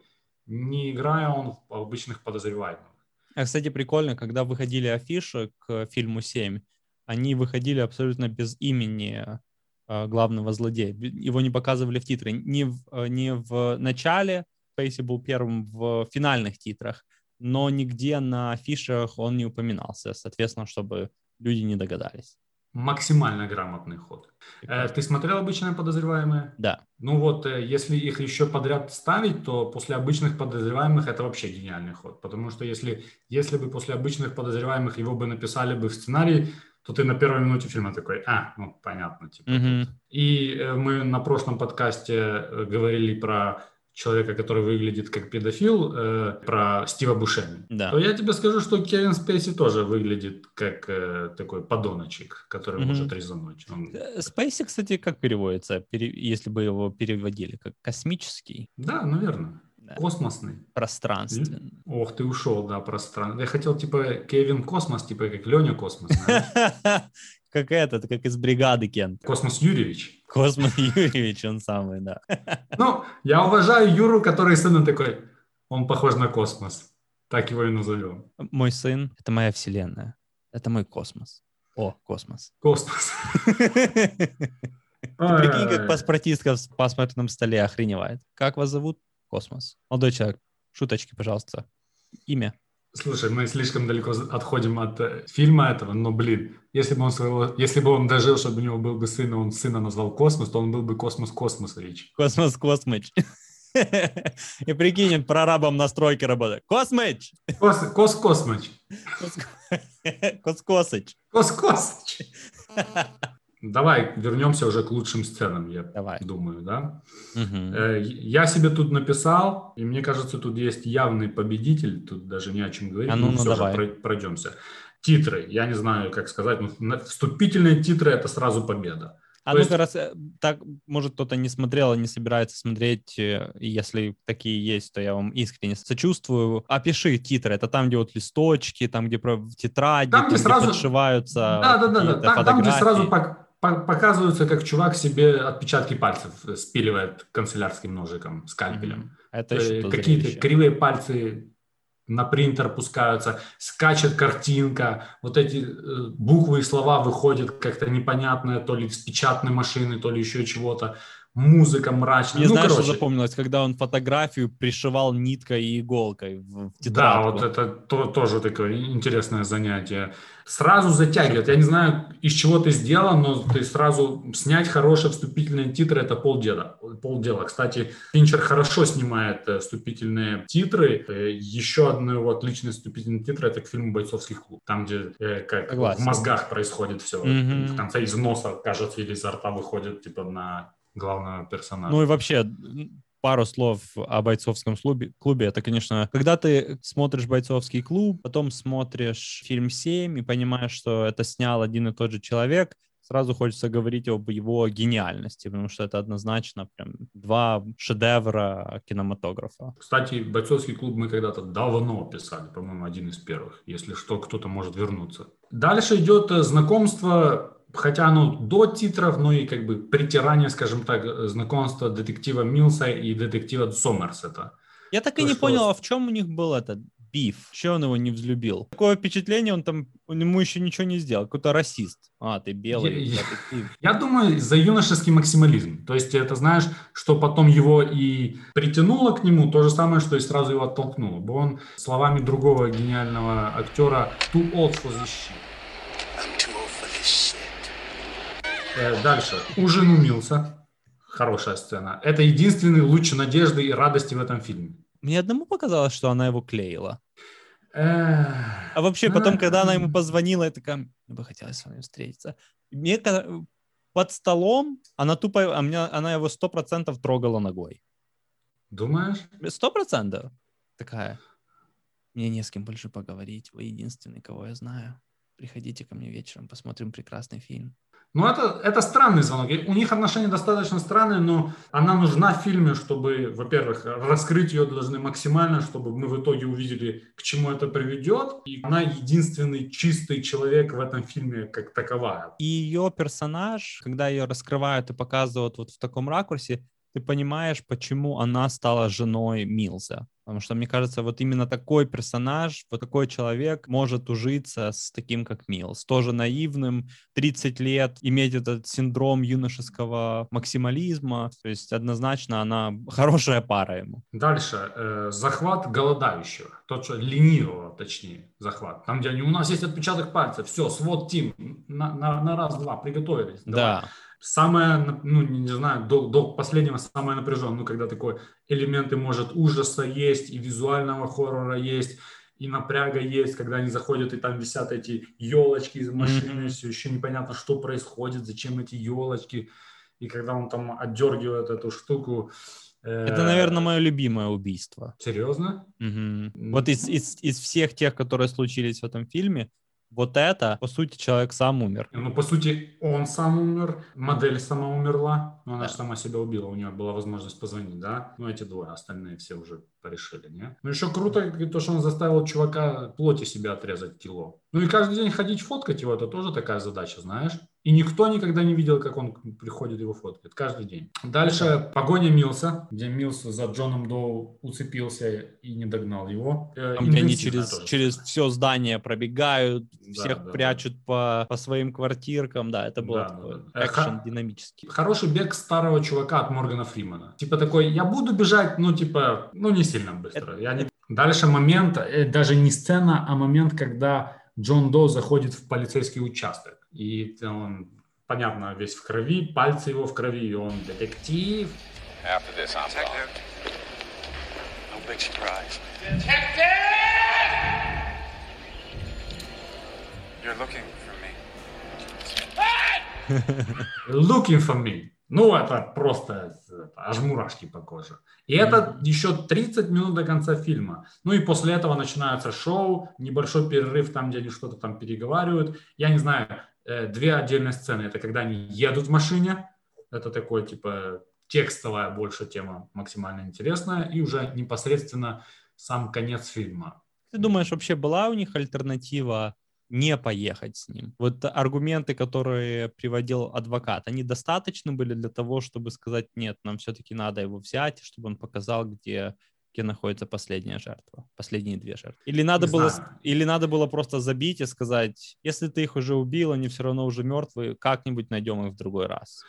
не играя он в «Обычных подозреваемых». А, кстати, прикольно, когда выходили афиши к фильму «семь», они выходили абсолютно без имени главного злодея. Его не показывали в титры. Не в, не в начале, Спейси был первым в финальных титрах, но нигде на афишах он не упоминался, соответственно, чтобы люди не догадались. Максимально грамотный ход. Э, ты смотрел «Обычные подозреваемые»? Да. Ну вот, э, если их еще подряд ставить, то после «Обычных подозреваемых» это вообще гениальный ход, потому что если, если бы после «Обычных подозреваемых» его бы написали бы в сценарии, то ты на первой минуте фильма такой, а, ну, понятно. Типа. Mm-hmm. И э, мы на прошлом подкасте э, говорили про... человека, который выглядит как педофил, э, про Стива Бушеми, да. То я тебе скажу, что Кевин Спейси тоже выглядит как э, такой подоночек, который mm-hmm. может резануть. Он... Спейси, кстати, как переводится, пере... если бы его переводили, как космический? Да, наверное. Да. Космосный. Пространственный. Ох, ты ушел, да, пространственный. Я хотел, типа, Кевин Космос, типа, как Леня Космос. Как этот, как из бригады Кент. Космос Юрьевич. Космос Юрьевич, он самый, да. Ну, я уважаю Юру, который сын такой, он похож на космос. Так его и назовем. Мой сын — это моя вселенная. Это мой космос. О, космос. Космос. Прикинь, как паспортистка в паспортном столе охреневает. Как вас зовут? Космос. Молодой человек, шуточки, пожалуйста. Имя. Слушай, мы слишком далеко отходим от э, фильма этого, но, блин, если бы он своего, если бы он дожил, чтобы у него был бы сын, и он сына назвал Космос, то он был бы Космос-Космосович. Космос-Космыч. И прикинь, он прорабом на стройке работает. Космыч! Кос-Космыч. Кос-Косыч. Кос-Косыч. Давай вернемся уже к лучшим сценам, я Давай. думаю, да? Угу. Я себе тут написал, и мне кажется, тут есть явный победитель, тут даже не о чем говорить, а ну, но ну, все давай. же пройдемся. Титры, я не знаю, как сказать, но вступительные титры – это сразу победа. А ну-ка, раз так, может, кто-то не смотрел, не собирается смотреть, если такие есть, то я вам искренне сочувствую. Опиши титры, это там, где вот листочки, там, где тетради, там, где, там, сразу... где подшиваются да, да, да, да. Там, там, где сразу пок- показываются, как чувак себе отпечатки пальцев спиливает канцелярским ножиком, скальпелем. Это еще какие-то зрелище. Кривые пальцы на принтер пускаются, скачет картинка, вот эти буквы и слова выходят как-то непонятные, то ли с печатной машины, то ли еще чего-то. Музыка мрачная. Мне ну, знаешь, короче. Что запомнилось, когда он фотографию пришивал ниткой и иголкой в тетрадку. Да, вот это то, тоже такое интересное занятие. Сразу затягивает. Я не знаю, из чего ты сделал, но ты сразу снять хорошие вступительные титры – это полдела. полдела. Кстати, Финчер хорошо снимает вступительные титры. Еще одно его отличное вступительное титры – это к фильму «Бойцовский клуб», там, где как Согласен. в мозгах происходит все. Mm-hmm. В конце из носа, кажется, или изо рта выходит типа на... главного персонажа. Ну и вообще, пару слов о «Бойцовском клубе». клубе. Это, конечно, когда ты смотришь «Бойцовский клуб», потом смотришь фильм «семь» и понимаешь, что это снял один и тот же человек, сразу хочется говорить об его гениальности, потому что это однозначно прям два шедевра кинематографа. Кстати, «Бойцовский клуб» мы когда-то давно писали, по-моему, один из первых. Если что, кто-то может вернуться. Дальше идет знакомство... Хотя оно до титров, но и как бы притирание, скажем так, знакомства детектива Милса и детектива Сомерсета. Я так и то, не что... понял, а в чем у них был этот биф? Чего он его не взлюбил? Такое впечатление, он там, ему еще ничего не сделал. Какой-то расист. А, ты белый. Я, детектив. я думаю, за юношеский максимализм. То есть это, знаешь, что потом его и притянуло к нему, то же самое, что и сразу его оттолкнуло. Бо он словами другого гениального актера «Too old for this shit». Дальше. Ужин у Милса. Хорошая сцена. Это единственный луч надежды и радости в этом фильме. Мне одному показалось, что она его клеила. А вообще, потом, когда она ему позвонила, я такая, мне бы хотелось с вами встретиться. Мне под столом она тупо, а меня, она его сто процентов трогала ногой. Думаешь? Сто процентов. Такая, мне не с кем больше поговорить. Вы единственный, кого я знаю. Приходите ко мне вечером, посмотрим прекрасный фильм. Ну, это, это странный звонок. У них отношения достаточно странные, но она нужна в фильме, чтобы, во-первых, раскрыть ее должны максимально, чтобы мы в итоге увидели, к чему это приведет. И она единственный чистый человек в этом фильме как таковая. И ее персонаж, когда ее раскрывают и показывают вот в таком ракурсе, ты понимаешь, почему она стала женой Милса. Потому что, мне кажется, вот именно такой персонаж, вот такой человек может ужиться с таким, как Милс. Тоже наивным, тридцать лет, иметь этот синдром юношеского максимализма. То есть однозначно она хорошая пара ему. Дальше. Э, захват голодающего. Тот, что ленивого, точнее, захват. Там, где они, у нас есть отпечаток пальцев, все, свод тим, на, на, на раз-два, приготовились. Давай. Да. Самое, ну, не знаю, до, до последнего самое напряженное, ну, когда такой элементы, может, ужаса есть, и визуального хоррора есть, и напряга есть, когда они заходят, и там висят эти елочки из машины, mm-hmm. все еще непонятно, что происходит, зачем эти елочки, и когда он там отдергивает эту штуку. Э... Это, наверное, мое любимое убийство. Серьезно? Mm-hmm. Mm-hmm. Вот из, из, из всех тех, которые случились в этом фильме, вот это, по сути, человек сам умер. Ну, по сути, он сам умер, модель сама умерла, но она же сама себя убила, у нее была возможность позвонить, да? Ну, эти двое, остальные все уже порешили, не? Ну, еще круто то, что он заставил чувака плоти себя отрезать кило. Ну, и каждый день ходить фоткать его, это тоже такая задача, знаешь? И никто никогда не видел, как он приходит его фоткать, каждый день. Дальше погоня Милса, где Милс за Джоном Доу уцепился и не догнал его. Там, где они через, через все здание пробегают, да, всех да, прячут да. По, по своим квартиркам, да, это был да, такой да. экшен Х- динамический. Хороший бег старого чувака от Моргана Фримена. Типа такой, я буду бежать, ну типа, ну не сильно быстро. Это, я не... это... Дальше момент, даже не сцена, а момент, когда Джон Доу заходит в полицейский участок. И он, понятно, весь в крови, пальцы его в крови, и он детектив. Looking for me. Ну, это просто аж мурашки по коже. И это еще тридцать минут до конца фильма. Ну и после этого начинается шоу, небольшой перерыв там, где они что-то там переговаривают. Я не знаю, две отдельные сцены. Это когда они едут в машине. Это такое, типа, текстовая больше тема, максимально интересная. И уже непосредственно сам конец фильма. Ты думаешь, вообще была у них альтернатива не поехать с ним? Вот аргументы, которые приводил адвокат, они достаточны были для того, чтобы сказать, нет, нам все-таки надо его взять, чтобы он показал, где, где находится последняя жертва, последние две жертвы? Или надо, было, или надо было просто забить и сказать, если ты их уже убил, они все равно уже мертвы, как-нибудь найдем их в другой раз?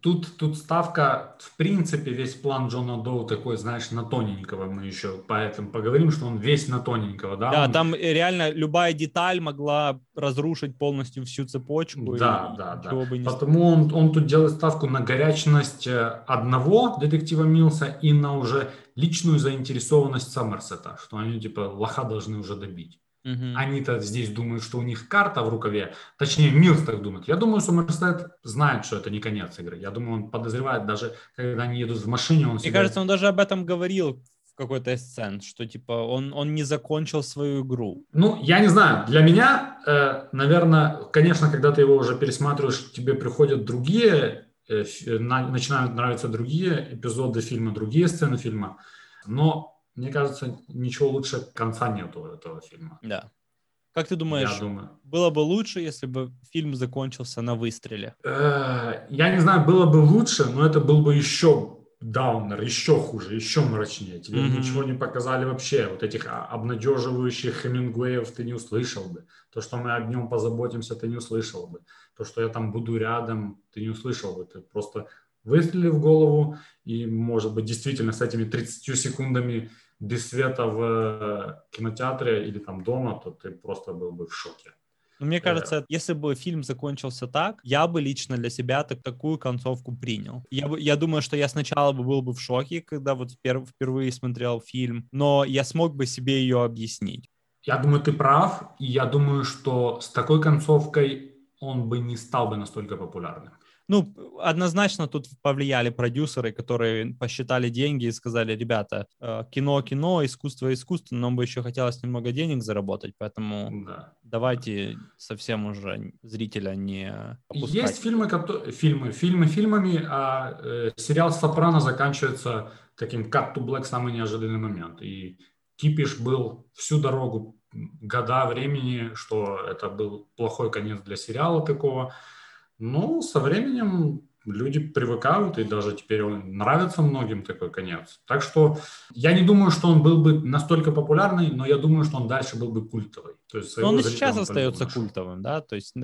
Тут, тут ставка, в принципе, весь план Джона Доу такой, знаешь, на тоненького, мы еще поэтому поговорим, что он весь на тоненького, да? Да, он... там реально любая деталь могла разрушить полностью всю цепочку. Да, и да, да. Потому он, он тут делает ставку на горячность одного детектива Милса и на уже личную заинтересованность Сомерсета, что они типа лоха должны уже добить. Uh-huh. Они-то здесь думают, что у них карта в рукаве. Точнее, Милс так думает. Я думаю, Сомерсет знает, что это не конец игры. Я думаю, он подозревает, даже когда они едут в машине. Он Мне себя... кажется, он даже об этом говорил в какой-то сцене, что типа он, он не закончил свою игру. Ну, я не знаю. Для меня, э, наверное, конечно, когда ты его уже пересматриваешь, тебе приходят другие, э, на, начинают нравиться другие эпизоды фильма, другие сцены фильма. Но... мне кажется, ничего лучше конца нету этого фильма. Да. Как ты думаешь, думаю, было бы лучше, если бы фильм закончился на выстреле? Э-э- я не знаю, было бы лучше, но это был бы еще даунер, еще хуже, еще мрачнее. Тебе mm-hmm. ничего не показали вообще. Вот этих обнадеживающих Хемингуэев ты не услышал бы. То, что мы о нем позаботимся, ты не услышал бы. То, что я там буду рядом, ты не услышал бы. Ты просто выстрелил в голову и, может быть, действительно с этими тридцатью секундами без света в кинотеатре или там дома, то ты просто был бы в шоке. Ну, мне кажется, если бы фильм закончился так, я бы лично для себя так, такую концовку принял. Я, бы, я думаю, что я сначала бы был бы в шоке, когда вот впер, впервые смотрел фильм, но я смог бы себе ее объяснить. Я думаю, ты прав, и я думаю, что с такой концовкой он бы не стал бы настолько популярным. Ну, однозначно тут повлияли продюсеры, которые посчитали деньги и сказали, ребята, кино, кино, искусство, искусство, нам бы еще хотелось немного денег заработать, поэтому да. давайте совсем уже зрителя не опускать. Есть фильмы, которые, фильмы, фильмы фильмами, а э, сериал «Сопрано» заканчивается таким «Cut to Black» самый неожиданный момент. И кипиш был всю дорогу, года времени, что это был плохой конец для сериала такого. Ну, со временем люди привыкают, и даже теперь он нравится многим такой конец. Так что я не думаю, что он был бы настолько популярный, но я думаю, что он дальше был бы культовый. То есть он и сейчас остается культовым, да? То есть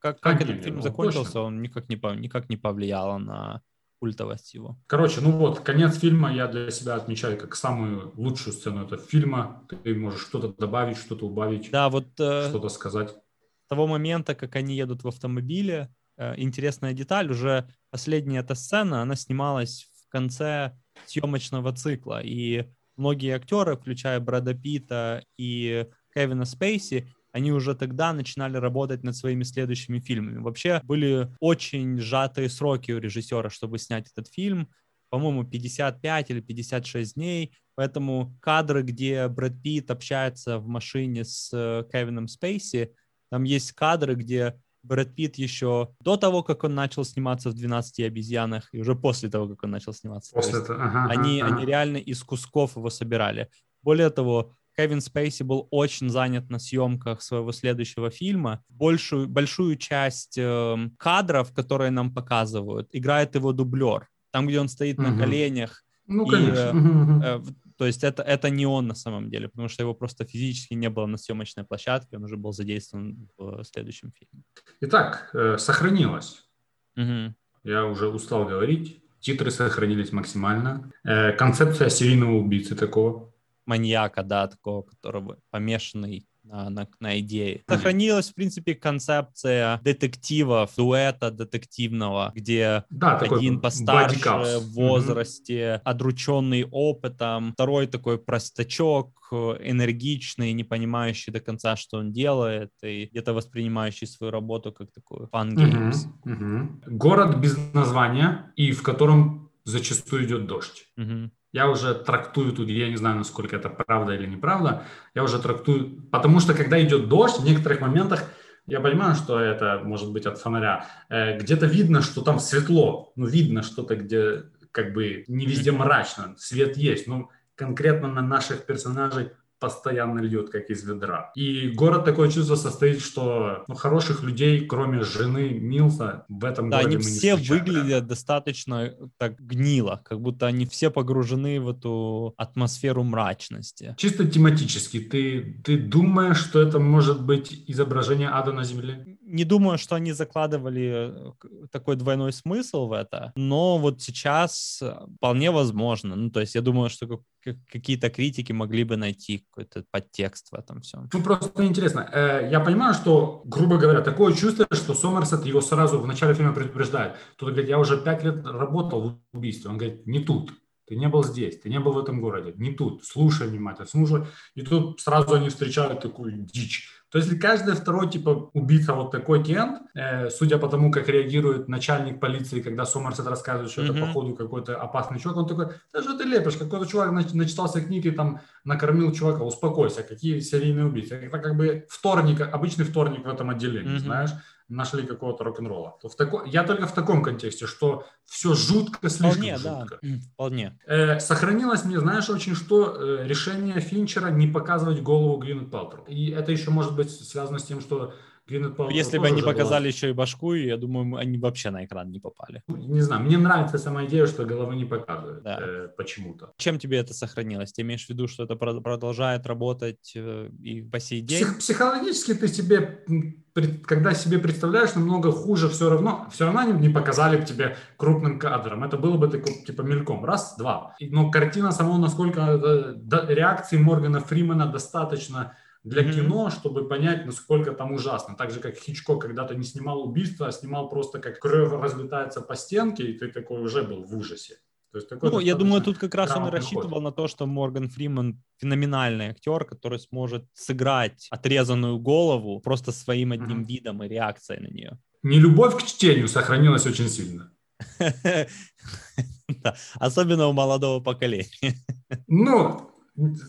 как, как этот фильм закончился, точно. Он никак не, никак не повлиял на культовость его. Короче, ну вот, конец фильма я для себя отмечаю как самую лучшую сцену этого фильма. Ты можешь что-то добавить, что-то убавить, да, вот, э... что-то сказать. С того момента, как они едут в автомобиле, интересная деталь, уже последняя эта сцена, она снималась в конце съемочного цикла, и многие актеры, включая Брэда Питта и Кевина Спейси, они уже тогда начинали работать над своими следующими фильмами. Вообще были очень сжатые сроки у режиссера, чтобы снять этот фильм, по-моему, пятьдесят пять или пятьдесят шесть дней, поэтому кадры, где Брэд Питт общается в машине с Кевином Спейси, там есть кадры, где Брэд Питт еще до того, как он начал сниматься в «двенадцати обезьянах», и уже после того, как он начал сниматься. После этого, ага, они, ага. они реально из кусков его собирали. Более того, Кевин Спейси был очень занят на съемках своего следующего фильма. Большую, большую часть э, кадров, которые нам показывают, играет его дублер. Там, где он стоит угу. на коленях. Ну, и, конечно. Э, э, То есть это, это не он на самом деле, потому что его просто физически не было на съемочной площадке, он уже был задействован в следующем фильме. Итак, э, сохранилось. Угу. Я уже устал говорить. Титры сохранились максимально. Э, концепция серийного убийцы такого. Маньяка, да, такого, которого помешанный на, на, на идее. Сохранилась, в принципе, концепция детективов, дуэта детективного, где да, один постарше в возрасте, mm-hmm. одрученный опытом, второй такой простачок, энергичный, не понимающий до конца, что он делает, и где-то воспринимающий свою работу как такую фан-геймс. Угу, угу. Город без названия, и в котором зачастую идет дождь. Угу. Я уже трактую тут, я не знаю, насколько это правда или неправда, я уже трактую, потому что когда идет дождь, в некоторых моментах я понимаю, что это может быть от фонаря. Где-то видно, что там светло, ну видно что-то, где как бы не везде мрачно, свет есть, но конкретно на наших персонажей постоянно льет, как из ведра. И город такое чувство состоит, что ну, хороших людей, кроме жены Милса, в этом да, городе мы не встречаем. Да, они все выглядят да. достаточно так гнило, как будто они все погружены в эту атмосферу мрачности. Чисто тематически, ты, ты думаешь, что это может быть изображение ада на земле? Не думаю, что они закладывали такой двойной смысл в это, но вот сейчас вполне возможно. Ну, то есть я думаю, что какие-то критики могли бы найти какой-то подтекст в этом всем. Ну, просто интересно. Я понимаю, что, грубо говоря, такое чувство, что Сомерсет его сразу в начале фильма предупреждает. Тут говорит, я уже пять лет работал в убийстве. Он говорит, не тут. Ты не был здесь, ты не был в этом городе, не тут, слушай внимательно, слушай. И тут сразу они встречают такую дичь. То есть каждый второй, типа, убийца вот такой тент, э, судя по тому, как реагирует начальник полиции, когда Сомерсет рассказывает, что mm-hmm. это, походу, какой-то опасный чувак, он такой, да что ты лепишь, какой-то чувак нач- начитался книги, там, накормил чувака, успокойся, какие серийные убийцы. Это как бы вторник, обычный вторник в этом отделении, mm-hmm. знаешь. Нашли какого-то рок-н-ролла. То в тако... Я только в таком контексте, что все жутко, слишком вполне, жутко. Да. Вполне. Э, сохранилось мне, знаешь, очень что, э, решение Финчера не показывать голову Гвинет Палтроу. И это еще может быть связано с тем, что Гвинет Палтроу... Если бы они показали была... еще и башку, я думаю, они вообще на экран не попали. Не знаю, мне нравится сама идея, что головы не показывают да. э, почему-то. Чем тебе это сохранилось? Ты имеешь в виду, что это продолжает работать э, и по сей день? Псих- психологически ты себе... Когда себе представляешь, намного хуже все равно. Все равно они не показали бы тебе крупным кадром. Это было бы такой, типа, мельком. Раз, два. Но картина сама, насколько реакции Моргана Фримена достаточно для mm-hmm. кино, чтобы понять, насколько там ужасно. Так же, как Хичкок когда-то не снимал убийство, а снимал просто, как кровь разлетается по стенке, и ты такой уже был в ужасе. То есть такой, ну, я думаю, тут как раз он и рассчитывал на то, что Морган Фриман феноменальный актер, который сможет сыграть отрезанную голову просто своим одним mm-hmm. видом и реакцией на нее. Нелюбовь к чтению сохранилась очень сильно. Особенно у молодого поколения. Ну,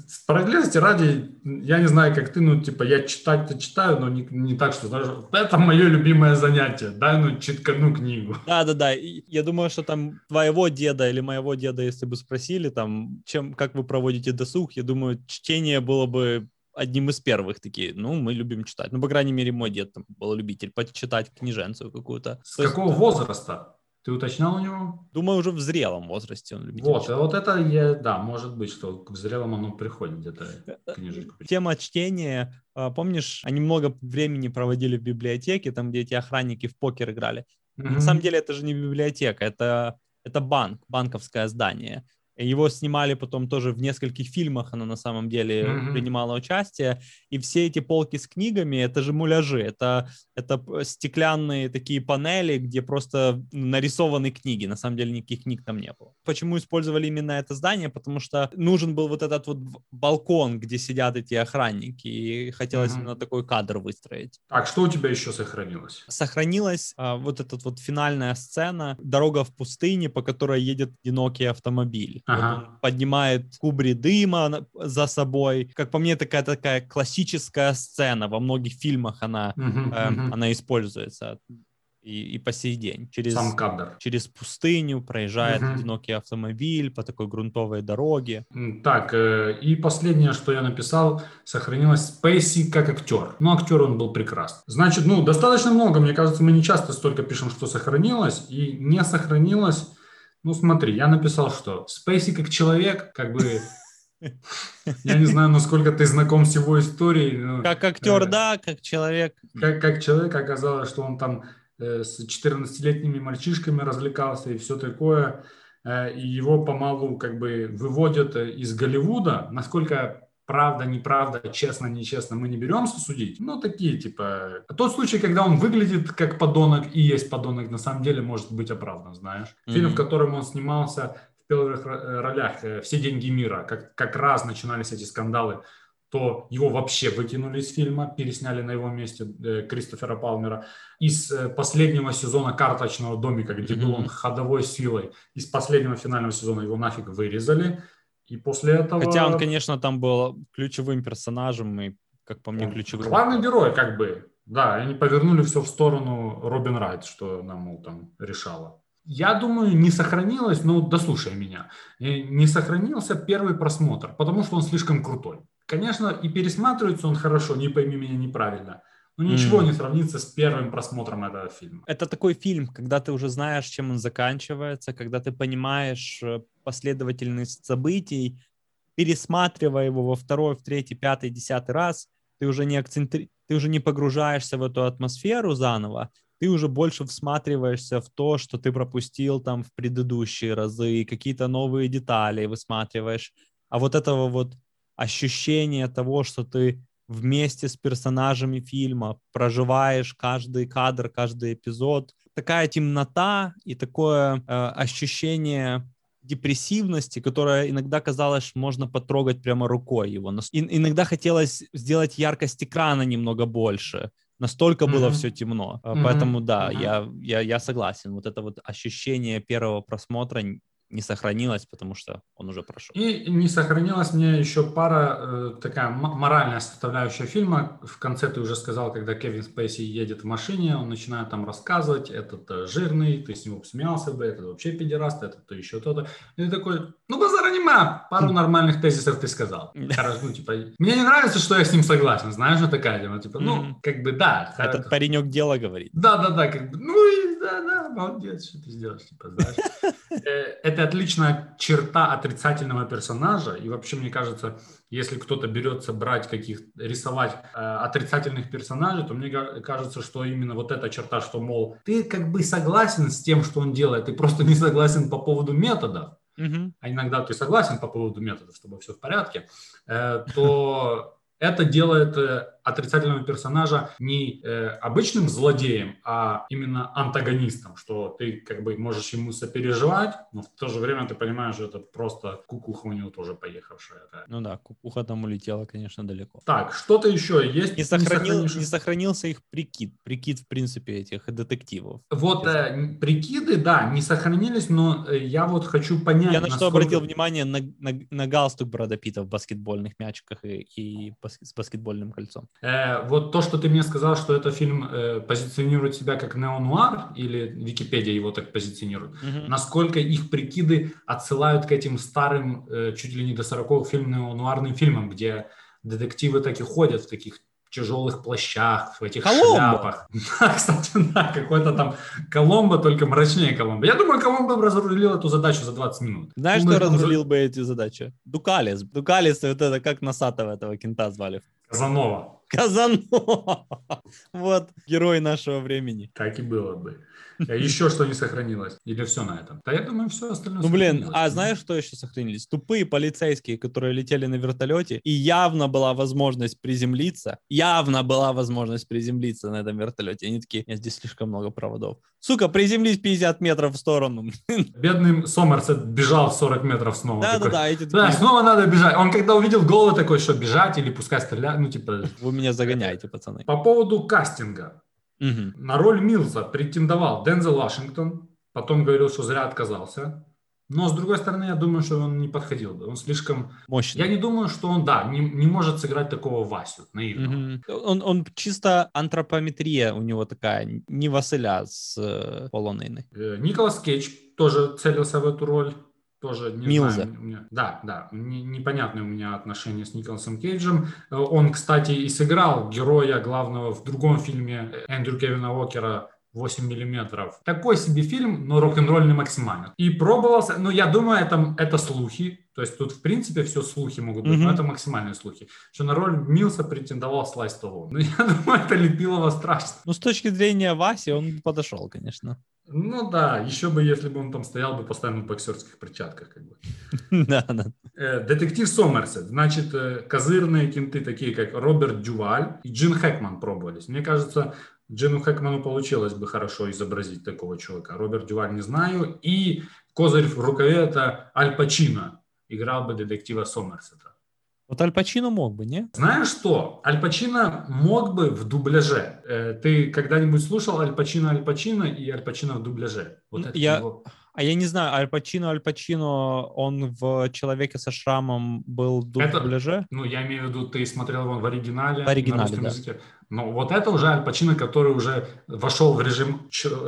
справедливости ради, я не знаю, как ты, ну, типа, я читать-то читаю, но не, не так, что, знаешь, это мое любимое занятие, дай, ну, читкану книгу. Да-да-да, я думаю, что там твоего деда или моего деда, если бы спросили, там, чем, как вы проводите досуг, я думаю, чтение было бы одним из первых такие, ну, мы любим читать. Ну, по крайней мере, мой дед там был любитель почитать книженцию какую-то. С То какого есть, возраста? Ты уточнял у него? Думаю, уже в зрелом возрасте он любит. Вот, вот это, я, да, может быть, что в зрелом оно приходит где-то книжечку. Тема чтения, помнишь, они много времени проводили в библиотеке, там, где эти охранники в покер играли. Mm-hmm. На самом деле это же не библиотека, это, это банк, банковское здание. Его снимали потом тоже в нескольких фильмах, она на самом деле mm-hmm. принимала участие. И все эти полки с книгами, это же муляжи, это, это стеклянные такие панели, где просто нарисованы книги, на самом деле никаких книг там не было. Почему использовали именно это здание? Потому что нужен был вот этот вот балкон, где сидят эти охранники, и хотелось mm-hmm. именно такой кадр выстроить. Так, что у тебя еще сохранилось? Сохранилась а, вот эта вот финальная сцена, дорога в пустыне, по которой едет одинокий автомобиль. Вот ага. Он поднимает кубри дыма за собой. Как по мне, такая такая классическая сцена. Во многих фильмах она, угу, э, угу. она используется и, и по сей день. Через, Сам кадр. Через пустыню проезжает угу. одинокий автомобиль по такой грунтовой дороге. Так, э, и последнее, что я написал, сохранилось Спейси как актер. Ну, актер он был прекрасен. Значит, ну, достаточно много. Мне кажется, мы не часто столько пишем, что сохранилось. И не сохранилось... Ну, смотри, я написал, что Спейси как человек, как бы, я не знаю, насколько ты знаком с его историей. Как актер, да, как человек. Как человек оказалось, что он там с четырнадцатилетними мальчишками развлекался и все такое. И его помалу как бы выводят из Голливуда. Насколько правда, неправда, честно, нечестно, мы не беремся судить. Ну, такие, типа... Тот случай, когда он выглядит как подонок и есть подонок, на самом деле может быть оправдан, знаешь. Фильм, mm-hmm. в котором он снимался в первых ролях, «Все деньги мира», как, как раз начинались эти скандалы, то его вообще выкинули из фильма, пересняли на его месте э, Кристофера Палмера. Из э, последнего сезона «Карточного домика», где mm-hmm. был он ходовой силой, из последнего финального сезона его нафиг вырезали. И после этого... Хотя он, конечно, там был ключевым персонажем и, как по мне, он ключевым. Главный герой, как бы. Да, они повернули все в сторону Робин Райт, что она, мол, там решала. Я думаю, не сохранилось, ну, дослушай меня, не сохранился первый просмотр, потому что он слишком крутой. Конечно, и пересматривается он хорошо, не пойми меня неправильно, но ничего mm. не сравнится с первым просмотром этого фильма. Это такой фильм, когда ты уже знаешь, чем он заканчивается, когда ты понимаешь последовательность событий, пересматривая его во второй, в третий, пятый, десятый раз, ты уже не акцентри... ты уже не погружаешься в эту атмосферу заново, ты уже больше всматриваешься в то, что ты пропустил там в предыдущие разы, какие-то новые детали высматриваешь. А вот этого вот ощущение того, что ты вместе с персонажами фильма проживаешь каждый кадр, каждый эпизод. Такая темнота и такое э, ощущение депрессивности, которое иногда казалось, можно потрогать прямо рукой его. И, иногда хотелось сделать яркость экрана немного больше. Настолько mm-hmm. было все темно. Mm-hmm. Поэтому да, mm-hmm. я, я, я согласен. Вот это вот ощущение первого просмотра не сохранилось, потому что он уже прошел. И не сохранилась мне еще пара, э, такая моральная составляющая фильма. В конце ты уже сказал, когда Кевин Спейси едет в машине, он начинает там рассказывать, этот жирный, ты с него посмеялся бы, этот вообще педераст, этот еще то-то. И ты такой, ну, базара нема, пару нормальных тезисов ты сказал. Хорошо, ну, типа, мне не нравится, что я с ним согласен, знаешь, вот такая тема, типа, ну, как бы, да. Этот паренек дело говорит. Да-да-да, как бы, ну, и да-да, молодец, что ты сделаешь, типа, знаешь. Это отличная черта отрицательного персонажа, и вообще, мне кажется, если кто-то берется брать каких, рисовать э, отрицательных персонажей, то мне кажется, что именно вот эта черта, что, мол, ты как бы согласен с тем, что он делает, ты просто не согласен по поводу методов, mm-hmm. а иногда ты согласен по поводу методов, чтобы все в порядке, э, то... Это делает э, отрицательного персонажа не э, обычным злодеем, а именно антагонистом, что ты как бы можешь ему сопереживать, но в то же время ты понимаешь, что это просто кукуха у него тоже поехавшая. Да. Ну да, кукуха там улетела, конечно, далеко. Так, что-то еще есть? Не, сохранил, не, не сохранился их прикид, прикид в принципе этих детективов. Вот э, прикиды, да, не сохранились, но я вот хочу понять... Я на насколько... что обратил внимание, на, на, на галстук Брэда Питта в баскетбольных мячиках и... и... с баскетбольным кольцом. Э, вот то, что ты мне сказал, что этот фильм э, позиционирует себя как неонуар, или Википедия его так позиционирует, mm-hmm. насколько их прикиды отсылают к этим старым, э, чуть ли не до сороковых фильм, неонуарным фильмам, где детективы так и ходят в таких тяжелых плащах, в этих Коломбо. Шляпах. Да, кстати, да, какой-то там Коломбо, только мрачнее Коломбо. Я думаю, Коломбо бы разрулил эту задачу за двадцать минут. Знаешь, думаю, что разрулил там... бы эти задачи? Дукалис. Дукалис, вот это как Носатого этого кента звали. Казанова. Казанова. Вот герой нашего времени. Так и было бы. Еще что не сохранилось? Или все на этом? Да я думаю, все остальное. Ну блин, а знаешь, что еще сохранились? Тупые полицейские, которые летели на вертолете, и явно была возможность приземлиться, явно была возможность приземлиться на этом вертолете. Они такие, нет, здесь слишком много проводов. Сука, приземлись пятьдесят метров в сторону. Бедный Сомерсет бежал сорок метров снова. Да-да-да. Да, снова надо бежать. Он когда увидел голову такой, что бежать или пускай стрелять, ну типа... Вы меня загоняете, пацаны. По поводу кастинга. Угу. На роль Милса претендовал Дензел Вашингтон, потом говорил, что зря отказался. Но, с другой стороны, я думаю, что он не подходил бы. Он слишком... мощный. Я не думаю, что он, да, не, не может сыграть такого Васю, наивного. Угу. Он, он чисто антропометрия у него такая, не Василя с э, Полониной. Э, Николас Кейдж тоже целился в эту роль. Тоже не Милза. Знаю. У меня, да, да. Не, непонятное у меня отношение с Николасом Кейджем. Он, кстати, и сыграл героя главного в другом фильме Эндрю Кевина Уокера восемь миллиметров. Такой себе фильм, но рок-н-ролльный максимально. И пробовался, но я думаю, это, это слухи. То есть тут, в принципе, все слухи могут быть, mm-hmm. но это максимальные слухи. Что на роль Милса претендовал Слайс Сталлоне. Но я думаю, это лепилово страшно. Ну, с точки зрения Васи он подошел, конечно. Ну да, еще бы, если бы он там стоял бы постоянно в боксерских перчатках. Как бы. да, да. Детектив Сомерсет. Значит, козырные кенты, такие как Роберт Дюваль и Джин Хэкман пробовались. Мне кажется, Джину Хэкману получилось бы хорошо изобразить такого человека. Роберт Дюваль не знаю. И козырь в рукаве это Аль Пачино. Играл бы детектива Сомерсета. Вот Аль Пачино мог бы, не? Знаешь что? Аль Пачино мог бы в дубляже. Э, ты когда-нибудь слушал Аль Пачино, Аль Пачино и Аль Пачино в дубляже? Вот это я... Его... А я не знаю, Аль Пачино, Аль Пачино, он в «Человеке со шрамом» был в дубляже? Это, ну, я имею в виду, ты смотрел его в оригинале. В оригинале, да. Языке. Но вот это уже Аль Пачино, который уже вошел в режим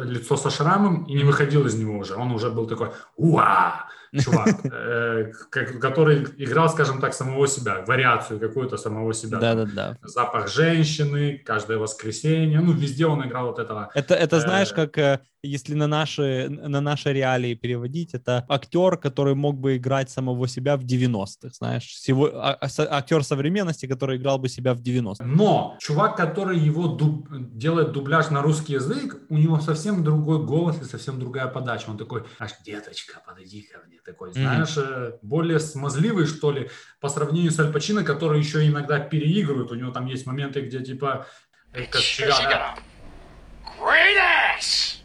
«Лицо со шрамом» и не выходил из него уже. Он уже был такой «Уа!» Чувак, э, который играл, скажем так, самого себя, вариацию какую-то самого себя. Да, да, да. Запах женщины, каждое воскресенье. Ну, везде он играл вот этого. Это, это знаешь, как если на наши, на наши реалии переводить, это актер, который мог бы играть самого себя в девяностых, знаешь. Сего, а, а, актер современности, который играл бы себя в девяностых. Но чувак, который его дуб, делает дубляж на русский язык, у него совсем другой голос и совсем другая подача. Он такой, аж деточка, подойди ко мне. Такой, знаешь, mm-hmm. более смазливый, что ли, по сравнению с Аль Пачино, который еще иногда переигрывает. У него там есть моменты, где типа... Great ass!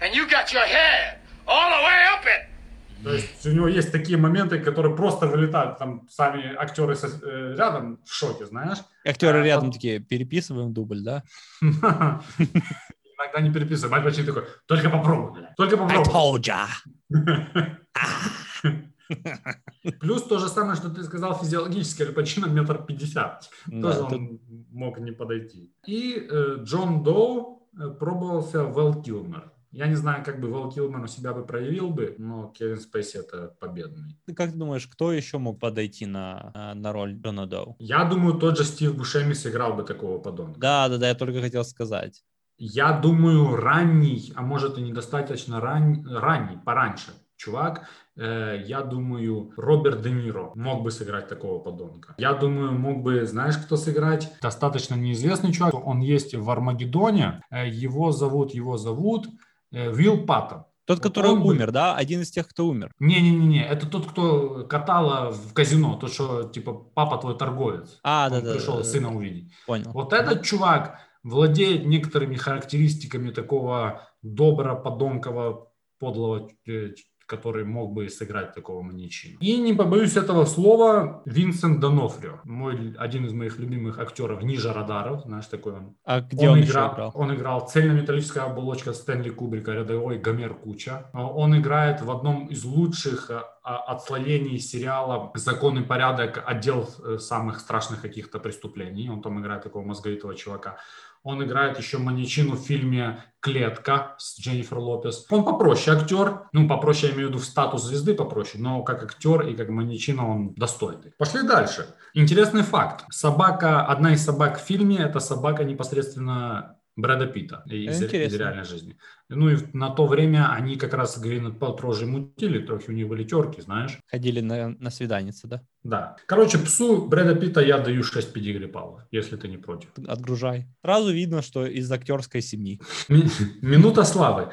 And you got your head all the way up it! То есть у него есть такие моменты, которые просто вылетают, там сами актеры со, э, рядом в шоке, знаешь. Актеры а, рядом а... такие, переписываем дубль, да? Иногда не переписываем. Аль Пачино такой, только попробуй, только попробуй. I told ya. Плюс то же самое, что ты сказал, физиологически Аль Пачино метр пятьдесят. Тоже он мог не подойти. И Джон Доу пробовался Вэл Килмер. Я не знаю, как бы Вэл Килмер у себя бы проявил бы, но Кевин Спейси это победный. Как ты думаешь, кто еще мог подойти на, на роль Джона Доу? Я думаю, тот же Стив Бушеми сыграл бы такого подонка. Да, да, да, я только хотел сказать. Я думаю, ранний, а может и недостаточно ран... ранний, пораньше, чувак, э, я думаю, Роберт Де Ниро мог бы сыграть такого подонка. Я думаю, мог бы, знаешь, кто сыграть? Достаточно неизвестный чувак, он есть в «Армагеддоне», э, его зовут, его зовут э, Уилл Паттон. Тот, который он умер, был... да? Один из тех, кто умер. Не-не-не, это тот, кто катала в казино, тот, что, типа, папа твой торговец. А, да-да. Пришел да, да, сына да. увидеть. Понял. Вот этот чувак... владеет некоторыми характеристиками такого добра, подонкого, подлого, который мог бы сыграть такого маньячину. И не побоюсь этого слова, Винсент Донофрио, мой, один из моих любимых актеров, ниже радаров, знаешь, такой он. А где он, он играл, еще играл? Он играл «Цельнометаллическая оболочка» Стэнли Кубрика, рядовой Гомер Куча. Он играет в одном из лучших отслоений сериала «Закон и порядок», отдел самых страшных каких-то преступлений. Он там играет такого мозговитого чувака. Он играет еще маньячину в фильме «Клетка» с Дженнифер Лопес. Он попроще актер. Ну, попроще я имею в виду в статус звезды попроще, но как актер и как маньячина он достойный. Пошли дальше. Интересный факт. Собака, одна из собак в фильме, это собака непосредственно Брэда Питта из, из реальной жизни. Ну и на то время они как раз Гвинет Пэлтроу же мутили, трохи у них были терки, знаешь. Ходили на, на свиданицы, да? Да. Короче, псу Брэда Питта я даю шесть педигри, Павла, если ты не против. Отгружай. Сразу видно, что из актерской семьи. Минута славы.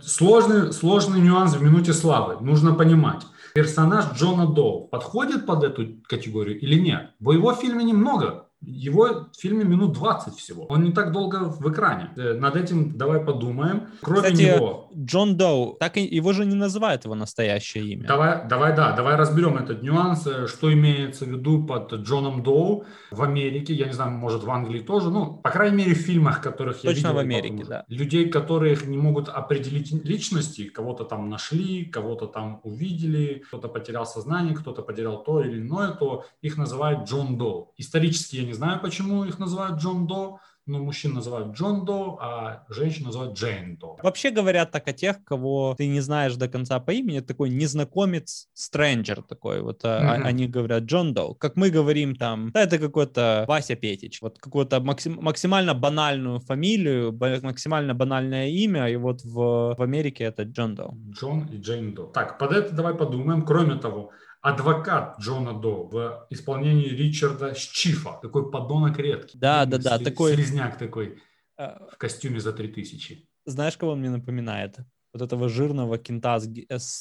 Сложный, сложный нюанс в минуте славы. Нужно понимать. Персонаж Джона Доу подходит под эту категорию или нет? Бо его в фильме немного. Его в фильме минут двадцать всего. Он не так долго в экране. Над этим давай подумаем. Кроме Кстати, него... Джон Доу, так его же не называют его настоящее имя. Давай, давай, да, давай разберем этот нюанс, что имеется в виду под Джоном Доу в Америке. Я не знаю, может, в Англии тоже. Ну, по крайней мере, в фильмах, которых Точно я видел. Точно в Америке, потом, да. Людей, которых не могут определить личности. Кого-то там нашли, кого-то там увидели, кто-то потерял сознание, кто-то потерял то или иное, то их называют Джон Доу. Исторически я не Не знаю, почему их называют Джон Доу, но мужчин называют Джон Доу, а женщин называют Джейн Доу. Вообще говорят так о тех, кого ты не знаешь до конца по имени, такой незнакомец, стрэнджер такой, вот mm-hmm. они говорят Джон Доу. Как мы говорим там, да, это какой-то Вася Петич, вот какую-то максим, максимально банальную фамилию, максимально банальное имя, и вот в, в Америке это Джон Доу. Джон и Джейн Доу. Так, под это давай подумаем, кроме того... Адвокат Джона Доу в исполнении Ричарда Счифа. Такой подонок редкий. Да, да, да. Слизняк такой в костюме за три тысячи. знаешь, кого он мне напоминает? Вот этого жирного кента с,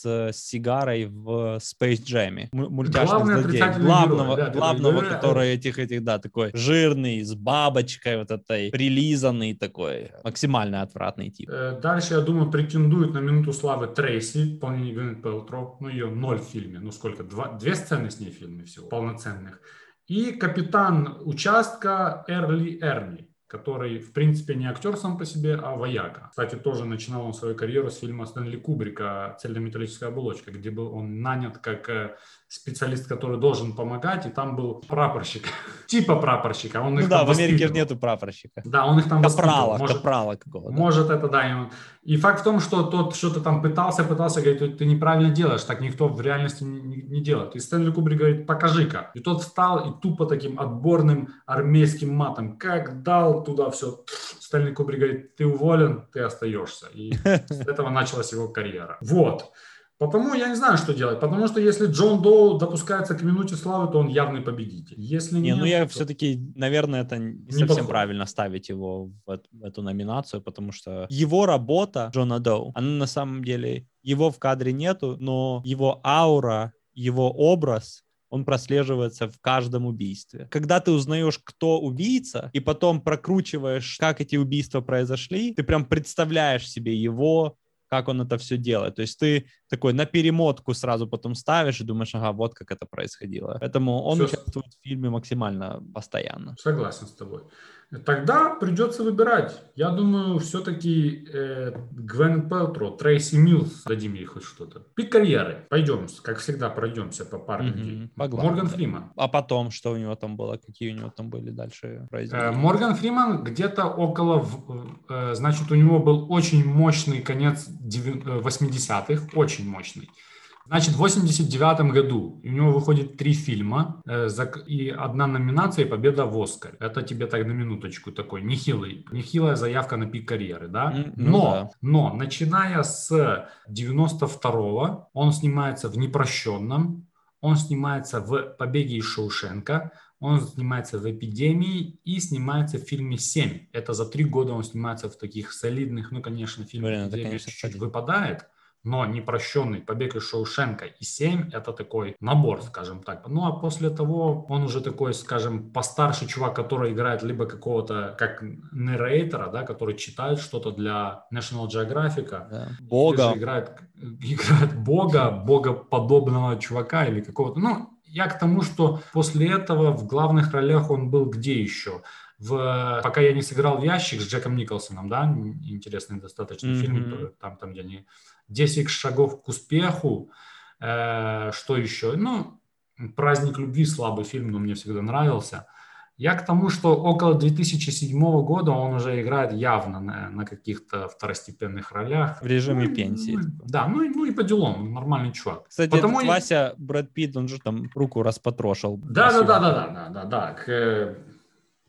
с сигарой в Space Jam'е. Мультяшный злодей. Главного, да, главного, который этих, этих, да, такой жирный, с бабочкой вот этой, прилизанный такой, максимально отвратный тип. Дальше, я думаю, претендует на минуту славы Трейси, вполне Гвинет Пэлтроу. Ну, ее ноль в фильме, ну сколько, два, две сцены с ней в фильме всего, полноценных. И капитан участка Эрли Эрни, который, в принципе, не актер сам по себе, а вояка. Кстати, тоже начинал он свою карьеру с фильма Стэнли Кубрика «Цельнометаллическая оболочка», где был он нанят как специалист, который должен помогать, и там был прапорщик. Типа прапорщика. Он их ну да, в Америке же нету прапорщика. Да, он их там капрала, воспитывал. Капрала какого-то. Может, это да. И факт в том, что тот что-то там пытался, пытался, говорит, ты неправильно делаешь, так никто в реальности не, не, не делает. И Стэнли Кубрик говорит, покажи-ка. И тот встал и тупо таким отборным армейским матом, как дал туда все. Стэнли Кубрик говорит, ты уволен, ты остаешься. И с этого началась его карьера. Вот. Потому я не знаю, что делать. Потому что если Джон Доу допускается к минуте славы, то он явный победитель. Если не, нет, ну я то... все-таки, наверное, это не, не совсем подходит. Правильно ставить его в эту номинацию, потому что его работа, Джона Доу, она на самом деле, его в кадре нету, но его аура, его образ, он прослеживается в каждом убийстве. Когда ты узнаешь, кто убийца, и потом прокручиваешь, как эти убийства произошли, ты прям представляешь себе его, как он это все делает. То есть ты такой на перемотку сразу потом ставишь и думаешь, ага, вот как это происходило. Поэтому он все участвует в фильме максимально постоянно. Согласен с тобой. Тогда придется выбирать. Я думаю, все-таки э, Гвен Пэлтроу, Трейси Милс, дадим ей хоть что-то. Пик карьеры. Пойдем, как всегда, пройдемся по паре людей. Mm-hmm. Морган Фриман. А потом, что у него там было, какие у него там были дальше произведения? Э, Морган Фриман где-то около, э, значит, у него был очень мощный конец восьмидесятых, очень мощный. Значит, в восемьдесят девятом году у него выходит три фильма э, за, и одна номинация и победа в «Оскаре». Это тебе так на минуточку такой нехилый, нехилая заявка на пик карьеры, да? Mm-hmm. Но, но начиная с девяносто второго он снимается в «Непрощенном», он снимается в «Побеге из Шоушенка», он снимается в «Эпидемии» и снимается в фильме «Семь». Это за три года он снимается в таких солидных, ну, конечно, фильмах, Блин, где чуть-чуть выпадает. Но «Непрощенный», «Побег из Шоушенка» и «семь» — это такой набор, скажем так. Ну, а после того он уже такой, скажем, постарше чувак, который играет либо какого-то, как нарратора, да, который читает что-то для National Geographic. Да. Бога. Играет, играет бога, богоподобного чувака или какого-то. Ну, я к тому, что после этого в главных ролях он был где еще? В «Пока я не сыграл в ящик» с Джеком Николсоном, да, интересный достаточно mm-hmm. фильм, там, там, где они... «Десять шагов к успеху», э, что еще? Ну, «Праздник любви», слабый фильм, но мне всегда нравился. Я к тому, что около две тысячи седьмого года он уже играет явно на, на каких-то второстепенных ролях. В режиме ну, пенсии. Ну, да, ну, ну и по делам, нормальный чувак. Кстати, Потому этот и... Вася, Брэд Питт, он же там руку распотрошил. Да-да-да-да-да-да-да. К...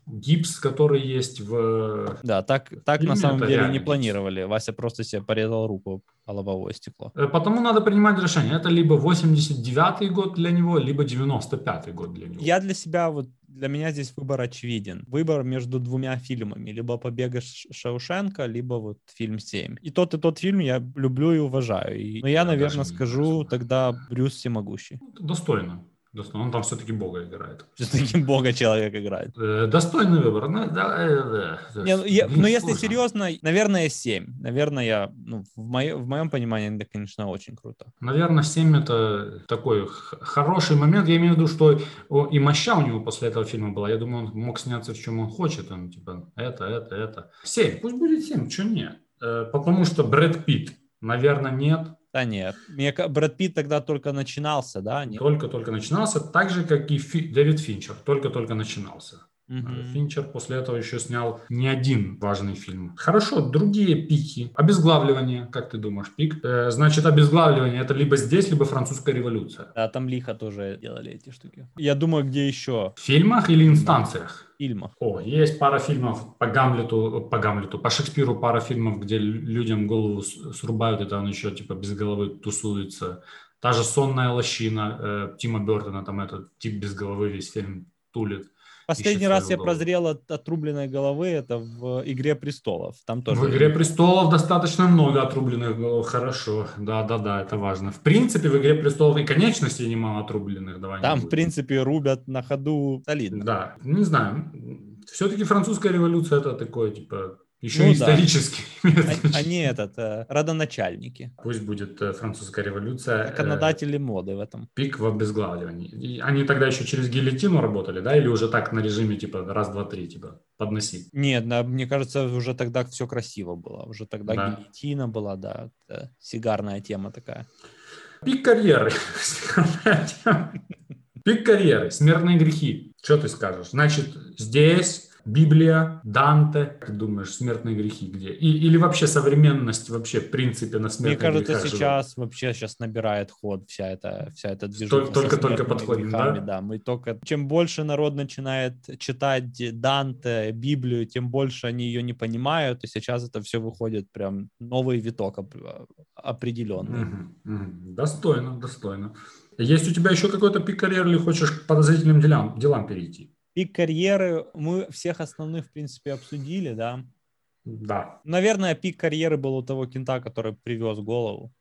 Гипс, который есть в... Да, так, так на самом деле не планировали. Вася просто себе порезал руку о лобовое стекло. Потому надо принимать решение. Это либо восемьдесят девятый год для него, либо девяносто пятый год для него. Я для себя, вот для меня здесь выбор очевиден. Выбор между двумя фильмами. Либо «Побег из Шоушенка», либо вот фильм «семь». И тот, и тот фильм я люблю и уважаю. И... Но я, наверное, скажу тогда «Брюс Всемогущий». Достойно. Он там все-таки бога играет. Все-таки бога человек играет. Достойный выбор. Ну, да, да, да. Не, ну, я, но если серьезно, наверное, семь. Наверное, я, ну, в, мое, в моем понимании это, конечно, очень круто. Наверное, семь это такой х- хороший момент. Я имею в виду, что и моща у него после этого фильма была. Я думаю, он мог сняться в чем он хочет. Он типа это, это, это. семь. Пусть будет семь. Чего нет? Потому что Брэд Питт, наверное, нет. Да нет, Мне, Брэд Питт тогда только начинался, да? Нет. Только-только начинался, так же, как и Фи, Дэвид Финчер, только-только начинался. Uh-huh. Финчер после этого еще снял не один важный фильм. Хорошо, другие пики. «Обезглавливание», как ты думаешь, пик? Э, значит, «Обезглавливание» — это либо здесь, либо «Французская революция». Да, там лихо тоже делали эти штуки. Я думаю, где еще? В фильмах или инстанциях? Фильмах. О, есть пара фильмов по Гамлету, по Гамлету, по Шекспиру пара фильмов, где людям голову срубают, и там еще типа без головы тусуется. Та же «Сонная лощина» э, Тима Бёртона, там этот тип без головы весь фильм тулит. Последний раз я прозрел от отрубленной головы, это в «Игре престолов». Там тоже... В «Игре престолов» достаточно много отрубленных голов, хорошо, да-да-да, это важно. В принципе, в «Игре престолов» и конечностей немало отрубленных. Давай там, в принципе, рубят на ходу солидно. Да, не знаю, все-таки французская революция – это такое, типа... Еще ну, исторические. Да. Они этот, родоначальники. Пусть будет французская революция. Законодатели моды в этом. Пик в обезглавливании. Они тогда еще через гильотину работали, да? Или уже так на режиме типа раз, два, три, типа подноси? Нет, да, мне кажется, уже тогда все красиво было. Уже тогда да. Гильотина была, да. Сигарная тема такая. Пик карьеры. Сигарная тема. Пик карьеры. Смертные грехи. Что ты скажешь? Значит, здесь... Библия, Данте, как думаешь, смертные грехи где? И, или вообще современность вообще, в принципе, на смертных грехах? Мне кажется, сейчас живет. Вообще сейчас набирает ход вся эта, вся эта движуха. Только-только подходим, грехами, да? Да, мы только... Чем больше народ начинает читать Данте, Библию, тем больше они ее не понимают, и сейчас это все выходит прям новый виток оп- определенный. Угу, угу. Достойно, достойно. Есть у тебя еще какой-то пик карьеры или хочешь к подозрительным делам, делам перейти? Пик карьеры мы всех основных, в принципе, обсудили, да? Да. Наверное, пик карьеры был у того кента, который привез голову.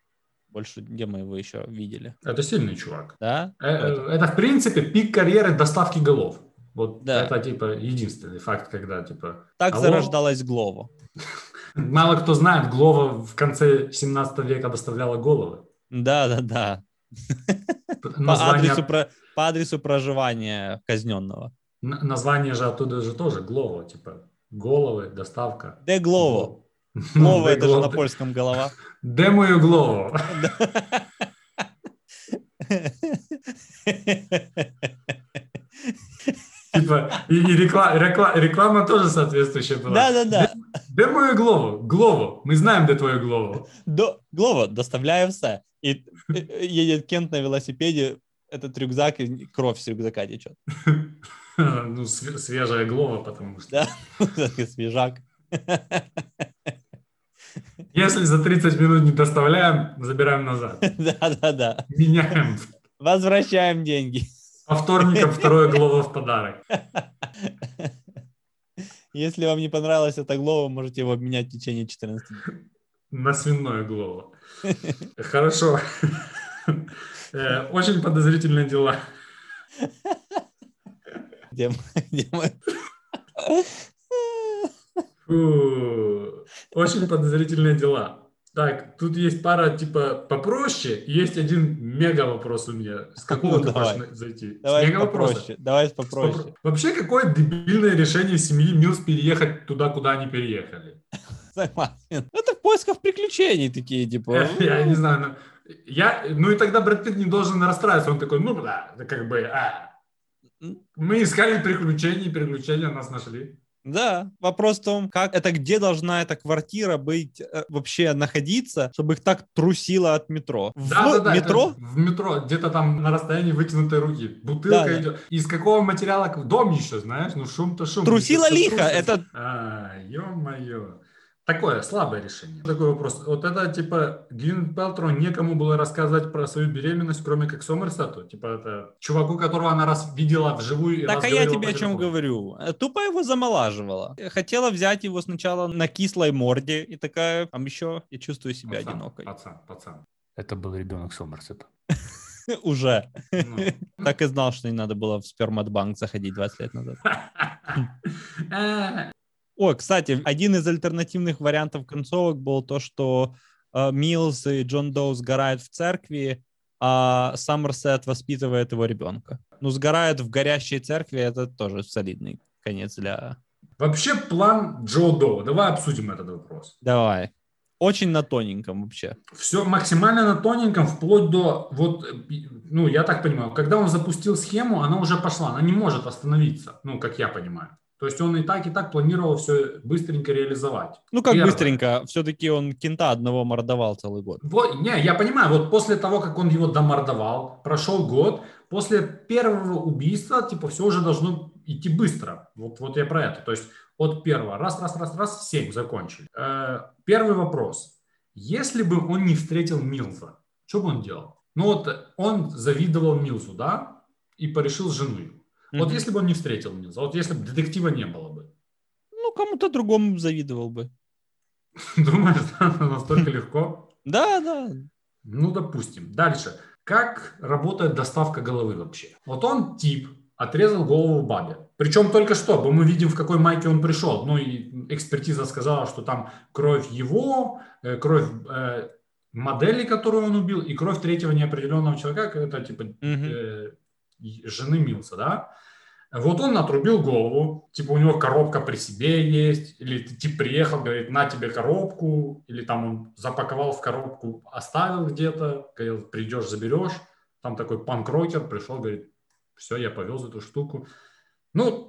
Больше где мы его еще видели. Это сильный чувак. Да? Это, это в принципе, пик карьеры доставки голов. Вот да. Это, типа, единственный факт, когда, типа... Так алло? Зарождалась Глова. Мало кто знает, Глова в конце семнадцатого века доставляла головы. Да-да-да. По адресу проживания казненного. Название же оттуда же тоже Глова, типа головы, доставка. Де Глово. Глово это же на польском голова. Де мою Глово. Типа и реклама тоже соответствующая была. Да-да-да. Де мою Глово. Глово. Мы знаем, де твою Глово. Глово, доставляю все. И едет Кент на велосипеде, этот рюкзак и кровь с рюкзака течет. Ну, свежая Глова, потому что... Да, свежак. Если за тридцать минут не доставляем, забираем назад. Да-да-да. Меняем. Возвращаем деньги. По вторникам второе Глова в подарок. Если вам не понравилась эта Глова, можете его обменять в течение четырнадцати дней. На свиное Глова. Хорошо. Очень подозрительные дела. Где мы? Фу, очень подозрительные дела. Так, тут есть пара типа попроще, есть один мега вопрос у меня. С какого ну, ты хочешь зайти? Давай с мега попроще. Давай попроще. Попро... Вообще, какое дебильное решение семьи Милс переехать туда, куда они переехали? Это в поисках приключений такие, типа. Я не знаю. Я, ну и тогда Брэд Питт не должен расстраиваться. Он такой, ну да, как бы... Мы искали приключения, и приключения нас нашли. Да, вопрос в том, как это где должна эта квартира быть, вообще находиться, чтобы их так трусило от метро. Да, в да, да, метро? В метро, где-то там на расстоянии вытянутой руки. Бутылка да, идет. Да. Из какого материала дом еще, знаешь? Ну шум-то шум. Трусило лихо, трусится. Это... А, ё-моё. Такое слабое решение. Такой вопрос. Вот это, типа, Гвинет Пэлтроу некому было рассказать про свою беременность, кроме как Сомерсету. Типа, это чуваку, которого она раз видела вживую и так раз а я тебе о чем говорю. Тупо его замолаживала. Хотела взять его сначала на кислой морде и такая, там еще я чувствую себя пацан, одинокой. Пацан, пацан. Это был ребенок Сомерсета. Уже. Так и знал, что не надо было в сперматбанк заходить двадцать лет назад. О, кстати, один из альтернативных вариантов концовок был то, что э, Милс и Джон Доу сгорают в церкви, а Сомерсет воспитывает его ребенка. Ну, сгорают в горящей церкви, это тоже солидный конец для... Вообще план Джо Доу. Давай обсудим этот вопрос. Давай. Очень на тоненьком вообще. Все максимально на тоненьком, вплоть до... вот, ну, я так понимаю, когда он запустил схему, она уже пошла, она не может остановиться, ну, как я понимаю. То есть он и так, и так планировал все быстренько реализовать. Ну как Первое. Быстренько? Все-таки он кента одного мордовал целый год. Вот, не, я понимаю, вот после того, как он его домордовал, прошел год, после первого убийства, типа, все уже должно идти быстро. Вот, вот я про это. То есть от первого. Раз, раз, раз, раз, семь, закончили. Первый вопрос. Если бы он не встретил Милса, что бы он делал? Ну вот он завидовал Милсу, да? И порешил жену его. Mm-hmm. Вот если бы он не встретил меня, вот если бы детектива не было бы. Ну, кому-то другому завидовал бы. Думаешь, настолько легко? Да, да. Ну, допустим. Дальше. Как работает доставка головы вообще? Вот он тип отрезал голову бабе. Причем только что, мы видим, в какой майке он пришел. Ну, и экспертиза сказала, что там кровь его, кровь э, модели, которую он убил, и кровь третьего неопределенного человека, это типа э, жены Милса, да? Вот он отрубил голову, типа у него коробка при себе есть, или тип приехал, говорит, на тебе коробку, или там он запаковал в коробку, оставил где-то, говорил, придешь, заберешь. Там такой панк-рокер пришел, говорит, все, я повез эту штуку. Ну,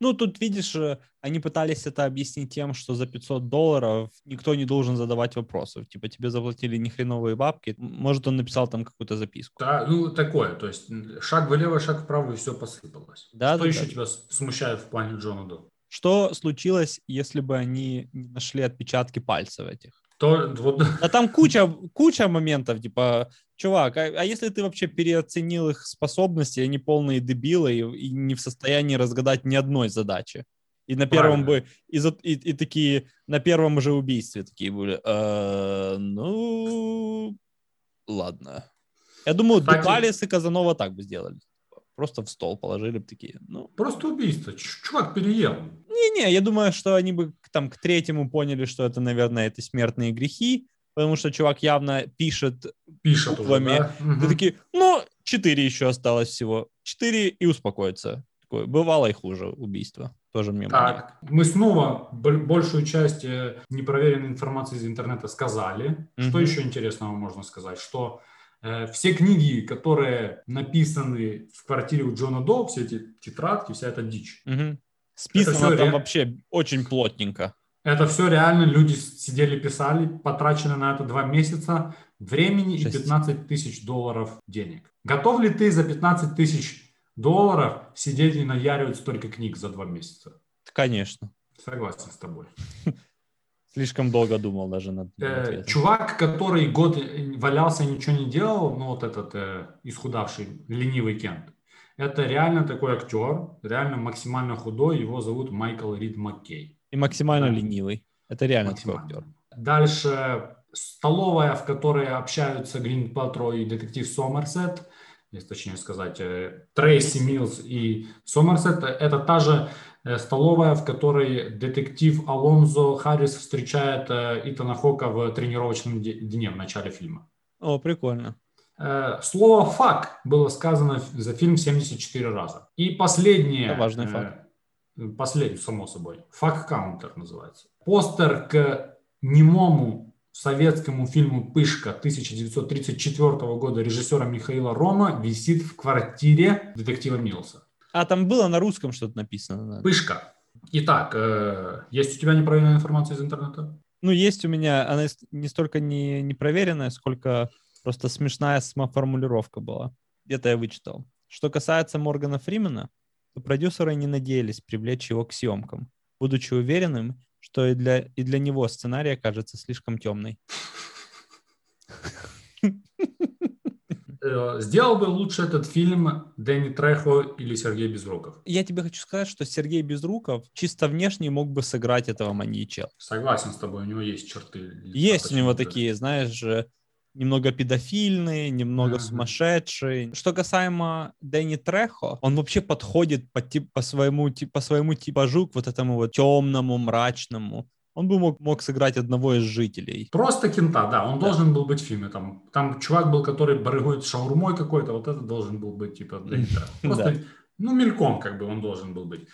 ну, тут, видишь, они пытались это объяснить тем, что за пятьсот долларов никто не должен задавать вопросов. Типа тебе заплатили нихреновые бабки, может, он написал там какую-то записку. Да, ну, такое, то есть шаг влево, шаг вправо, и все посыпалось. Да, что да, еще да. тебя смущает в плане Джона Доу? Что случилось, если бы они не нашли отпечатки пальцев этих? То, вот... А там куча, куча моментов, типа, чувак, а, а если ты вообще переоценил их способности, они полные дебилы и, и не в состоянии разгадать ни одной задачи. И на первом бы, и, и, и такие, на первом же убийстве такие были, э, ну, ладно. Я думаю, Дебалис и Казанова так бы сделали. Просто в стол положили бы такие. Ну. Просто убийство. Чувак переел. Не-не, я думаю, что они бы там к третьему поняли, что это, наверное, это смертные грехи, потому что чувак явно пишет пишет буквами. Уже, да? Ты угу. такие, ну, четыре еще осталось всего. Четыре и успокоиться. Такое, бывало и хуже убийство. Тоже мне так, мы снова большую часть непроверенной информации из интернета сказали. Угу. Что еще интересного можно сказать? Что... Все книги, которые написаны в квартире у Джона Доу, все эти тетрадки, вся эта дичь. Угу. Списано там ре... вообще очень плотненько. Это все реально люди сидели, писали, потрачено на это два месяца времени шесть. И пятнадцать тысяч долларов денег. Готов ли ты за пятнадцать тысяч долларов сидеть и наяривать столько книг за два месяца? Конечно. Согласен с тобой. Слишком долго думал даже над ответом. Чувак, который год валялся и ничего не делал, ну вот этот э, исхудавший, ленивый Кент, это реально такой актер, реально максимально худой, его зовут Майкл Рид Маккей. И максимально да. ленивый, это реально максимально. Такой актер. Дальше столовая, в которой общаются Гвинет Пэлтроу и детектив Сомерсет, если точнее сказать, Трейси Милс и Сомерсет, это та же столовая, в которой детектив Алонзо Харрис встречает Итана Хока в тренировочном дне в начале фильма. О, прикольно. Слово «фак» было сказано за фильм семьдесят четыре раза. И последнее... Это важный факт. Последнее, само собой. «Фак-каунтер» называется. Постер к немому советскому фильму «Пышка» тысяча девятьсот тридцать четвёртого года режиссера Михаила Рома висит в квартире детектива Милса. А там было на русском что-то написано. Пышка. Итак, э, есть у тебя непроверенная информация из интернета? Ну, есть у меня. Она не столько не, не проверенная, сколько просто смешная самоформулировка была. Где-то я вычитал. Что касается Моргана Фримена, то продюсеры не надеялись привлечь его к съемкам, будучи уверенным, что и для, и для него сценарий окажется слишком темный. Сделал бы лучше этот фильм Дэнни Трехо или Сергей Безруков? Я тебе хочу сказать, что Сергей Безруков чисто внешне мог бы сыграть этого маньяча. Согласен с тобой, у него есть черты. Есть у него такие, знаешь, немного педофильные, немного uh-huh. сумасшедшие. Что касаемо Дэнни Трехо, он вообще подходит по, тип, по, своему, тип, по своему типажу к вот этому вот темному, мрачному. Он бы мог, мог сыграть одного из жителей. Просто кента, да. Он да. должен был быть в фильме. Там, там чувак был, который барыгует шаурмой какой-то. Вот это должен был быть типа Дэнни Трехо. Просто, ну, мельком как бы он должен был быть.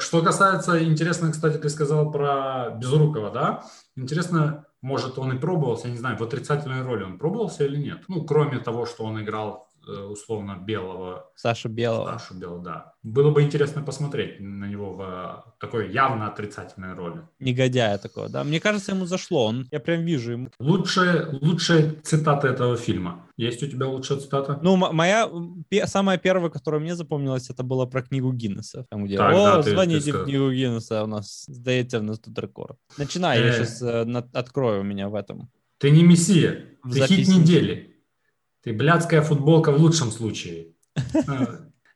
Что касается, интересно, кстати, ты сказал про Безрукова, да? Интересно, может, он и пробовался, я не знаю, в отрицательной роли он пробовался или нет? Ну, кроме того, что он играл условно белого. Сашу Белого. Сашу Белого, да. Было бы интересно посмотреть на него в такой явно отрицательной роли. Негодяя такого, да. Мне кажется, ему зашло. Он, я прям вижу ему. Лучшая, лучшая цитата этого фильма. Есть у тебя лучшая цитата? Ну, м- моя п- самая первая, которая мне запомнилась, это была про книгу Гиннесса. Там, где, так, о, да, ты, звоните ты в книгу Гиннесса, у нас, сдается, у нас тут рекорд. Начинай, я сейчас открою у меня в этом. Ты не мессия, ты хит недели. Ты блядская футболка в лучшем случае.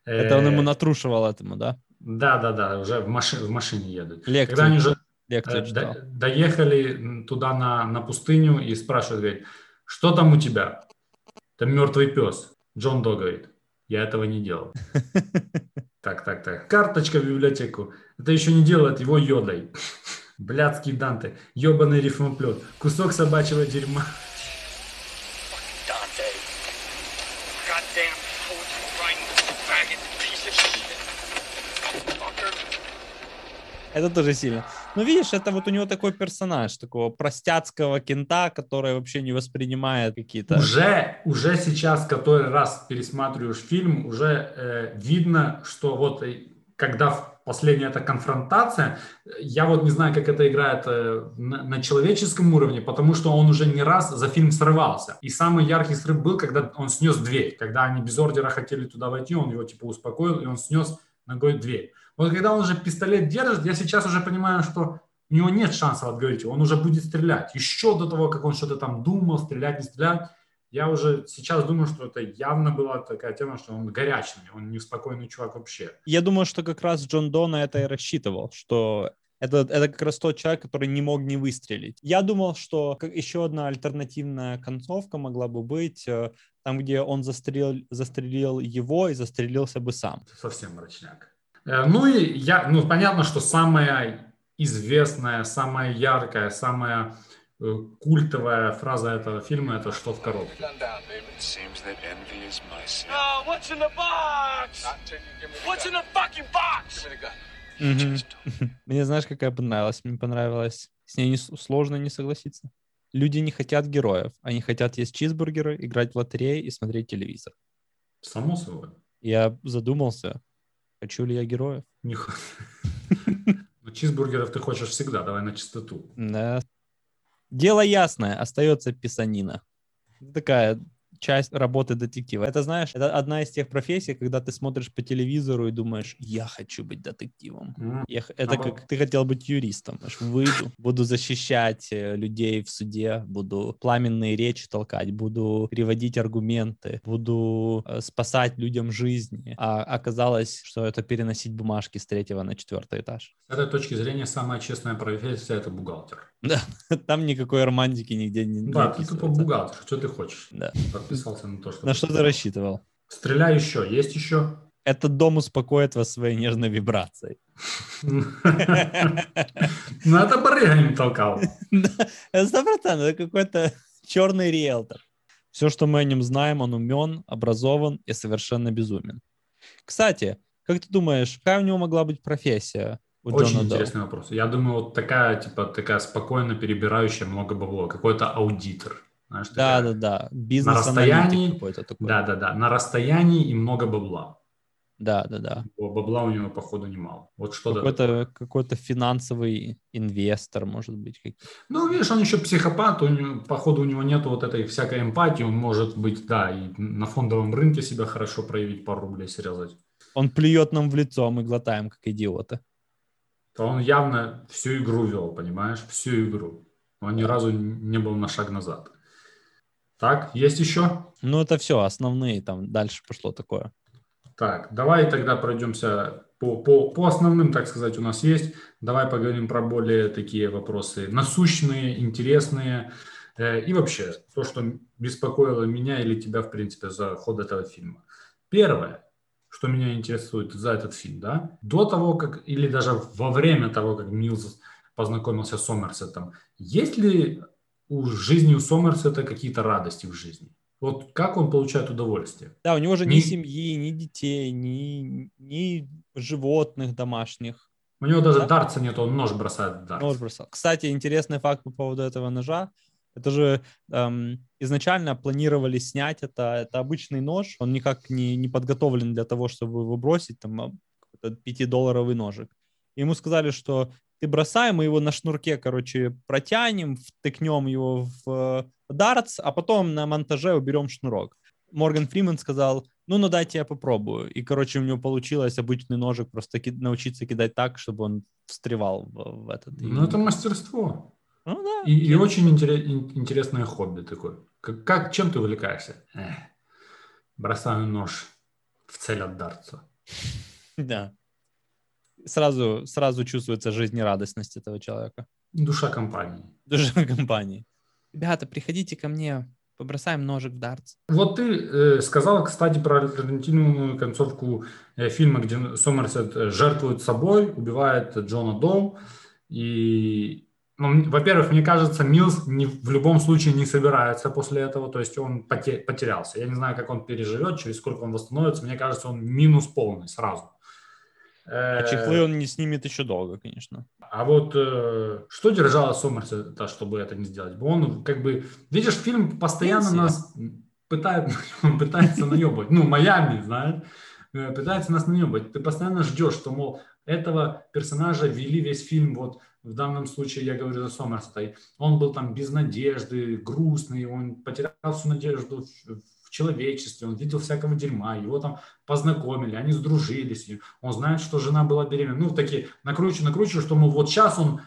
Это он ему натрушивал этому, да? Да, да, да, уже в, маши- в машине едут. Лекцию, когда они уже до- доехали туда на, на пустыню и спрашивают, говорит, что там у тебя? Там мертвый пес. Джон До говорит, я этого не делал. Так, так, так. Карточка в библиотеку. Это еще не делает его йодой. Блядский Данте. Ёбаный рифмоплет. Кусок собачьего дерьма. Это тоже сильно. Ну, видишь, это вот у него такой персонаж, такого простяцкого кента, который вообще не воспринимает какие-то... Уже, уже сейчас, который раз пересматриваешь фильм, уже э, видно, что вот когда последняя эта конфронтация, я вот не знаю, как это играет э, на, на человеческом уровне, потому что он уже не раз за фильм срывался. И самый яркий срыв был, когда он снес дверь. Когда они без ордера хотели туда войти, он его типа успокоил, и он снес ногой дверь. Вот когда он уже пистолет держит, я сейчас уже понимаю, что у него нет шансов отговорить его, он уже будет стрелять. Еще до того, как он что-то там думал, стрелять, не стрелять, я уже сейчас думаю, что это явно была такая тема, что он горячный, он неспокойный чувак вообще. Я думаю, что как раз Джон До на это и рассчитывал, что... Это, это как раз тот человек, который не мог не выстрелить. Я думал, что еще одна альтернативная концовка могла бы быть там, где он застрелил, застрелил его и застрелился бы сам. Совсем мрачняк. Ну и я, ну понятно, что самая известная, самая яркая, самая культовая фраза этого фильма — это «Что в коробке?». Mm-hmm. Мне знаешь, какая понравилась? Мне понравилась. С ней не, сложно не согласиться. Люди не хотят героев. Они хотят есть чизбургеры, играть в лотерею и смотреть телевизор. Само собой. Я задумался, хочу ли я героев. Не хочу. Чизбургеров ты хочешь всегда, давай на чистоту. Да. Дело ясное, остается писанина. Такая... часть работы детектива. Это, знаешь, это одна из тех профессий, когда ты смотришь по телевизору и думаешь, я хочу быть детективом. Mm. Я, это mm. как ты хотел быть юристом. Выйду, буду защищать людей в суде, буду пламенные речи толкать, буду приводить аргументы, буду спасать людям жизни. А оказалось, что это переносить бумажки с третьего на четвертый этаж. С этой точки зрения, самая честная профессия — это бухгалтер. Да, там никакой романтики нигде не написывается. Да, ты тупо бухгалтер, что ты хочешь. Да. На, то, что на что ты рассчитывал? Стреляй еще, есть еще? Этот дом успокоит вас своей нежной вибрацией. Ну, это барыга не толкал. Это, братан, это какой-то черный риэлтор. Все, что мы о нем знаем, он умен, образован и совершенно безумен. Кстати, как ты думаешь, какая у него могла быть профессия? Очень интересный вопрос. Я думаю, вот такая, типа, такая спокойно перебирающая много бабло. Какой-то аудитор. Знаешь, да, да, да. Бизнес на расстоянии, какой-то такой. Да, да, да. На расстоянии и много бабла. Да, да, да. Бабла у него, походу, немало. Вот что-то какой-то, какой-то финансовый инвестор, может быть. Ну, видишь, он еще психопат, у него, походу, у него нет вот этой всякой эмпатии. Он может быть, да, и на фондовом рынке себя хорошо проявить, пару рублей срезать. Он плюет нам в лицо, а мы глотаем, как идиоты. То он явно всю игру вел, понимаешь? Всю игру. Он ни разу не был на шаг назад. Так, есть еще? Ну, это все, основные, там дальше пошло такое. Так, давай тогда пройдемся по, по, по основным, так сказать, у нас есть. Давай поговорим про более такие вопросы насущные, интересные. Э, и вообще, то, что беспокоило меня или тебя, в принципе, за ход этого фильма. Первое, что меня интересует за этот фильм, да, до того, как, или даже во время того, как Милз познакомился с Сомерсетом, есть ли... У жизни у Сомерсета какие-то радости в жизни. Вот как он получает удовольствие? Да, у него же ни, ни семьи, ни детей, ни, ни животных домашних. У него даже да? дартса нет, он нож бросает в дартс. Нож бросал. Кстати, интересный факт по поводу этого ножа. Это же эм, изначально планировали снять это. Это обычный нож, он никак не, не подготовлен для того, чтобы его бросить. Там пятидолларовый ножик. Ему сказали, что... Ты бросай, мы его на шнурке, короче, протянем, втыкнем его в дартс, а потом на монтаже уберем шнурок. Морган Фриман сказал, ну, ну, дайте я попробую. И, короче, у него получилось обычный ножик просто ки- научиться кидать так, чтобы он встревал в, в этот. Ну, это мастерство. Ну, да. И, и очень интерес, интересное хобби такое. Как, как, чем ты увлекаешься? Эх, бросаю нож в цель от дартса. Да. Сразу, сразу чувствуется жизнерадостность этого человека. Душа компании. Душа компании. Ребята, приходите ко мне, побросаем ножик в дартс. Вот ты э, сказал, кстати, про альтернативную концовку э, фильма, где Сомерсет жертвует собой, убивает Джона Доу. И, ну, во-первых, мне кажется, Милс не, в любом случае не собирается после этого, то есть он поте- потерялся. Я не знаю, как он переживет, через сколько он восстановится. Мне кажется, он минус полный сразу. А чехлы он не снимет еще долго, конечно. А вот э, что держало Сомерсета, чтобы это не сделать? Он как бы... Видишь, фильм постоянно Пенсия. Нас пытает, он пытается наебать. Ну, Майами, знаешь, пытается нас наебать. Ты постоянно ждешь, что, мол, этого персонажа вели весь фильм. Вот в данном случае я говорю за Сомерсета. Он был там без надежды, грустный, он потерял всю надежду человечестве, он видел всякого дерьма, его там познакомили, они сдружились, он знает, что жена была беременна. Ну, такие накручу, накручу, что, мол, вот сейчас он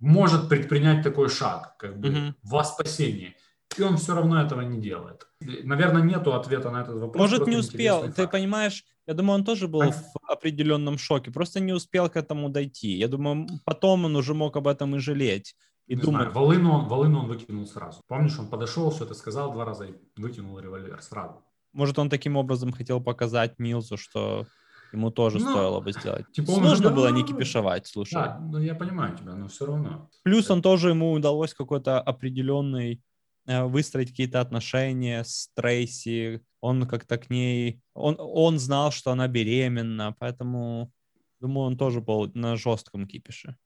может предпринять такой шаг, как бы, mm-hmm. во спасение. И он все равно этого не делает. Наверное, нету ответа на этот вопрос. Может, не успел, ты понимаешь, я думаю, он тоже был а... в определенном шоке, просто не успел к этому дойти. Я думаю, потом он уже мог об этом и жалеть. И думаю, волыну он, волыну он выкинул сразу. Помнишь, он подошел, все это сказал два раза и выкинул револьвер сразу. Может, он таким образом хотел показать Милсу, что ему тоже ну, стоило бы сделать. Типа Сложно он... было не кипишевать, слушай. Да, ну, я понимаю тебя, но все равно. Плюс он тоже, ему удалось какой-то определенный, э, выстроить какие-то отношения с Трейси. Он как-то к ней... Он, он знал, что она беременна, поэтому, думаю, он тоже был на жестком кипише.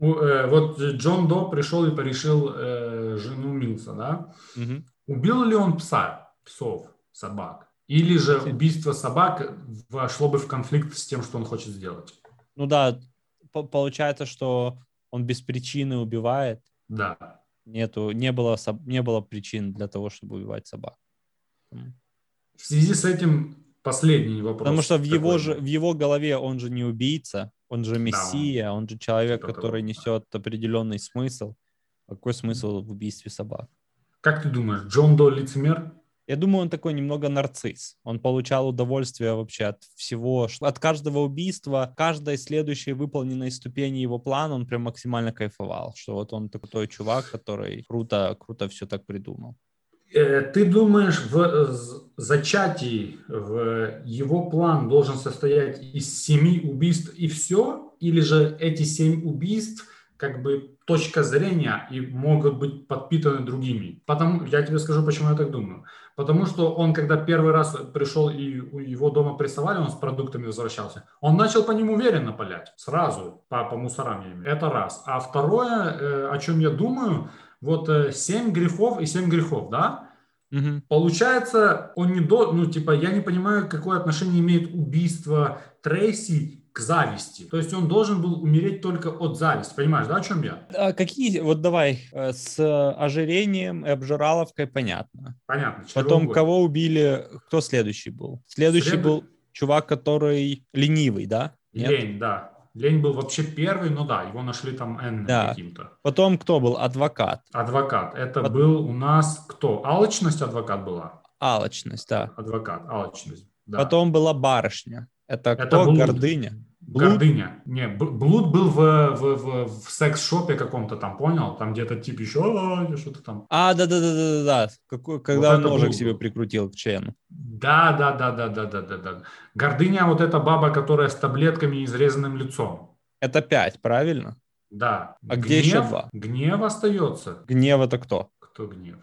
Вот Джон До пришел и порешил э, жену Милса, да? Угу. Убил ли он пса, псов, собак? Или же убийство собак вошло бы в конфликт с тем, что он хочет сделать? Ну да, получается, что он без причины убивает. Да. Нету, не было, не было причин для того, чтобы убивать собак. В связи с этим последний вопрос. Потому что в его, же, в его голове он же не убийца. Он же мессия, да, он же человек, что-то который вот, несет да. определенный смысл. Какой смысл в убийстве собак? Как ты думаешь, Джон До лицемер? Я думаю, он такой немного нарцисс. Он получал удовольствие вообще от всего, от каждого убийства, каждой следующей выполненной ступени его плана он прям максимально кайфовал, что вот он такой чувак, который круто, круто все так придумал. Ты думаешь, в зачатии в его план должен состоять из семи убийств и все? Или же эти семь убийств, как бы, точка зрения и могут быть подпитаны другими? Потому, я тебе скажу, почему я так думаю. Потому что он, когда первый раз пришел и у его дома прессовали, он с продуктами возвращался, он начал по ним уверенно палять. Сразу, по, по мусорам, я имею в виду. Это раз. А второе, о чем я думаю... Вот семь грехов и семь грехов, да? Угу. Получается, он не до... Ну, типа, я не понимаю, какое отношение имеет убийство Трейси к зависти. То есть он должен был умереть только от зависти. Понимаешь, да, о чем я? А какие... Вот давай, с ожирением и обжираловкой понятно. Понятно. Потом, кого убили, кто следующий был? Следующий Сред... был чувак, который ленивый, да? Нет? Лень, да. Лень был вообще первый, но да, его нашли там Энн да. каким-то. Потом кто был? Адвокат. Адвокат. Это Под... был у нас кто? Алчность адвокат была? Алчность, да. Адвокат, алчность, да. Потом была барышня. Это, Это кто? Блуд. Гордыня. Блуд? Гордыня. Не, блуд был в, в, в, в секс-шопе каком-то там, понял? Там где-то тип еще что-то там. А, да-да-да-да-да. Когда вот он ножик блуд. Себе прикрутил к члену. Да, да, да, да, да, да, да, да. Гордыня, вот эта баба, которая с таблетками и изрезанным лицом. Это пять, правильно? Да. А гнев, где еще два? Гнев остается. Гнев это кто? Кто гнев?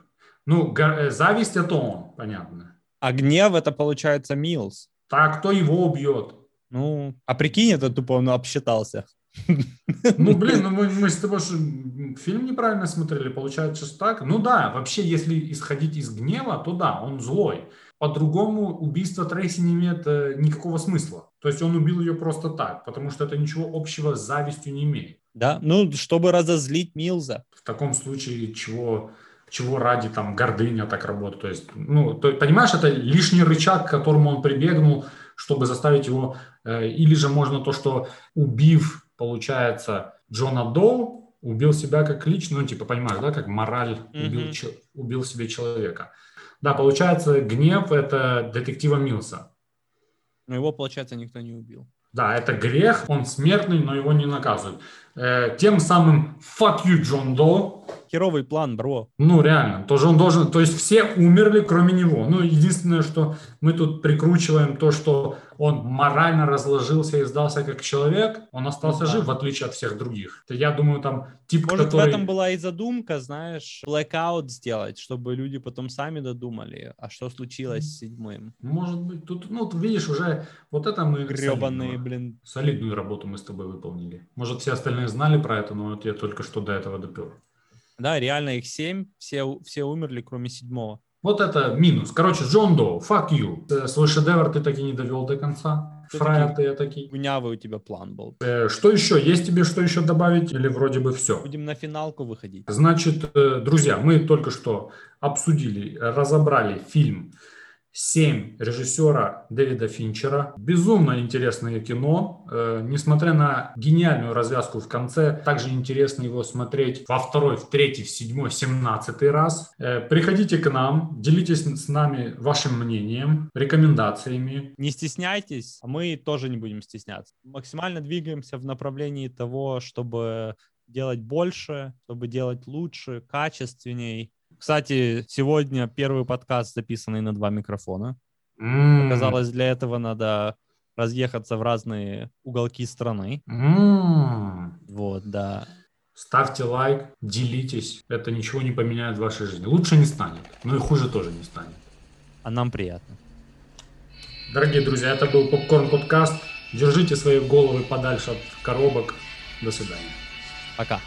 Ну, го- зависть это он, понятно. А гнев это получается Милс. Так, кто его убьет? Ну, а прикинь, это тупо он обсчитался. Ну, блин, ну мы, мы с тобой же фильм неправильно смотрели, получается, что так. Ну да, вообще, если исходить из гнева, то да, он злой. По-другому убийство Трейси не имеет э, никакого смысла. То есть он убил ее просто так, потому что это ничего общего с завистью не имеет. Да, ну, чтобы разозлить Милза. В таком случае, чего... чего ради там гордыня так работает. То есть, ну, то, понимаешь, это лишний рычаг, к которому он прибегнул, чтобы заставить его... Э, или же можно то, что убив, получается, Джона Доу, убил себя как лично, ну, типа, понимаешь, да, как мораль убил, mm-hmm. че, убил себе человека. Да, получается, гнев – это детектива Милса. Но его, получается, никто не убил. Да, это грех, он смертный, но его не наказывают. Э, тем самым fuck you, Джон До. Херовый план, бро. Ну, реально. Тоже он должен. То есть все умерли, кроме него. Ну, единственное, что мы тут прикручиваем то, что он морально разложился и сдался как человек, он остался да. жив, в отличие от всех других. Я думаю, там тип, Может, который... в этом была и задумка, знаешь, blackout сделать, чтобы люди потом сами додумали, а что случилось с седьмым. Может быть, тут, ну, ты видишь, уже вот это мы... Гребаные, блин. Солидную работу мы с тобой выполнили. Может, все остальные знали про это, но вот я только что до этого допер. Да, реально их семь, все, все умерли, кроме седьмого. Вот это минус. Короче, Джон Доу, fuck you. Свой шедевр ты таки не довел до конца. Фрая ты таки. Гунявый у тебя план был. Что еще? Есть тебе что еще добавить? Или вроде бы все? Будем на финалку выходить. Значит, друзья, мы только что обсудили, разобрали фильм «Семь» режиссера Дэвида Финчера. Безумно интересное кино. Э, несмотря на гениальную развязку в конце, также интересно его смотреть во второй, в третий, в седьмой, в семнадцатый раз. Э, приходите к нам, делитесь с нами вашим мнением, рекомендациями. Не стесняйтесь, а мы тоже не будем стесняться. Максимально двигаемся в направлении того, чтобы делать больше, чтобы делать лучше, качественней. Кстати, сегодня первый подкаст, записанный на два микрофона. Mm. Оказалось, для этого надо разъехаться в разные уголки страны. Mm. Вот, да. Ставьте лайк, делитесь. Это ничего не поменяет в вашей жизни. Лучше не станет, но и хуже тоже не станет. А нам приятно. Дорогие друзья, это был Popcorn Podcast. Держите свои головы подальше от коробок. До свидания. Пока.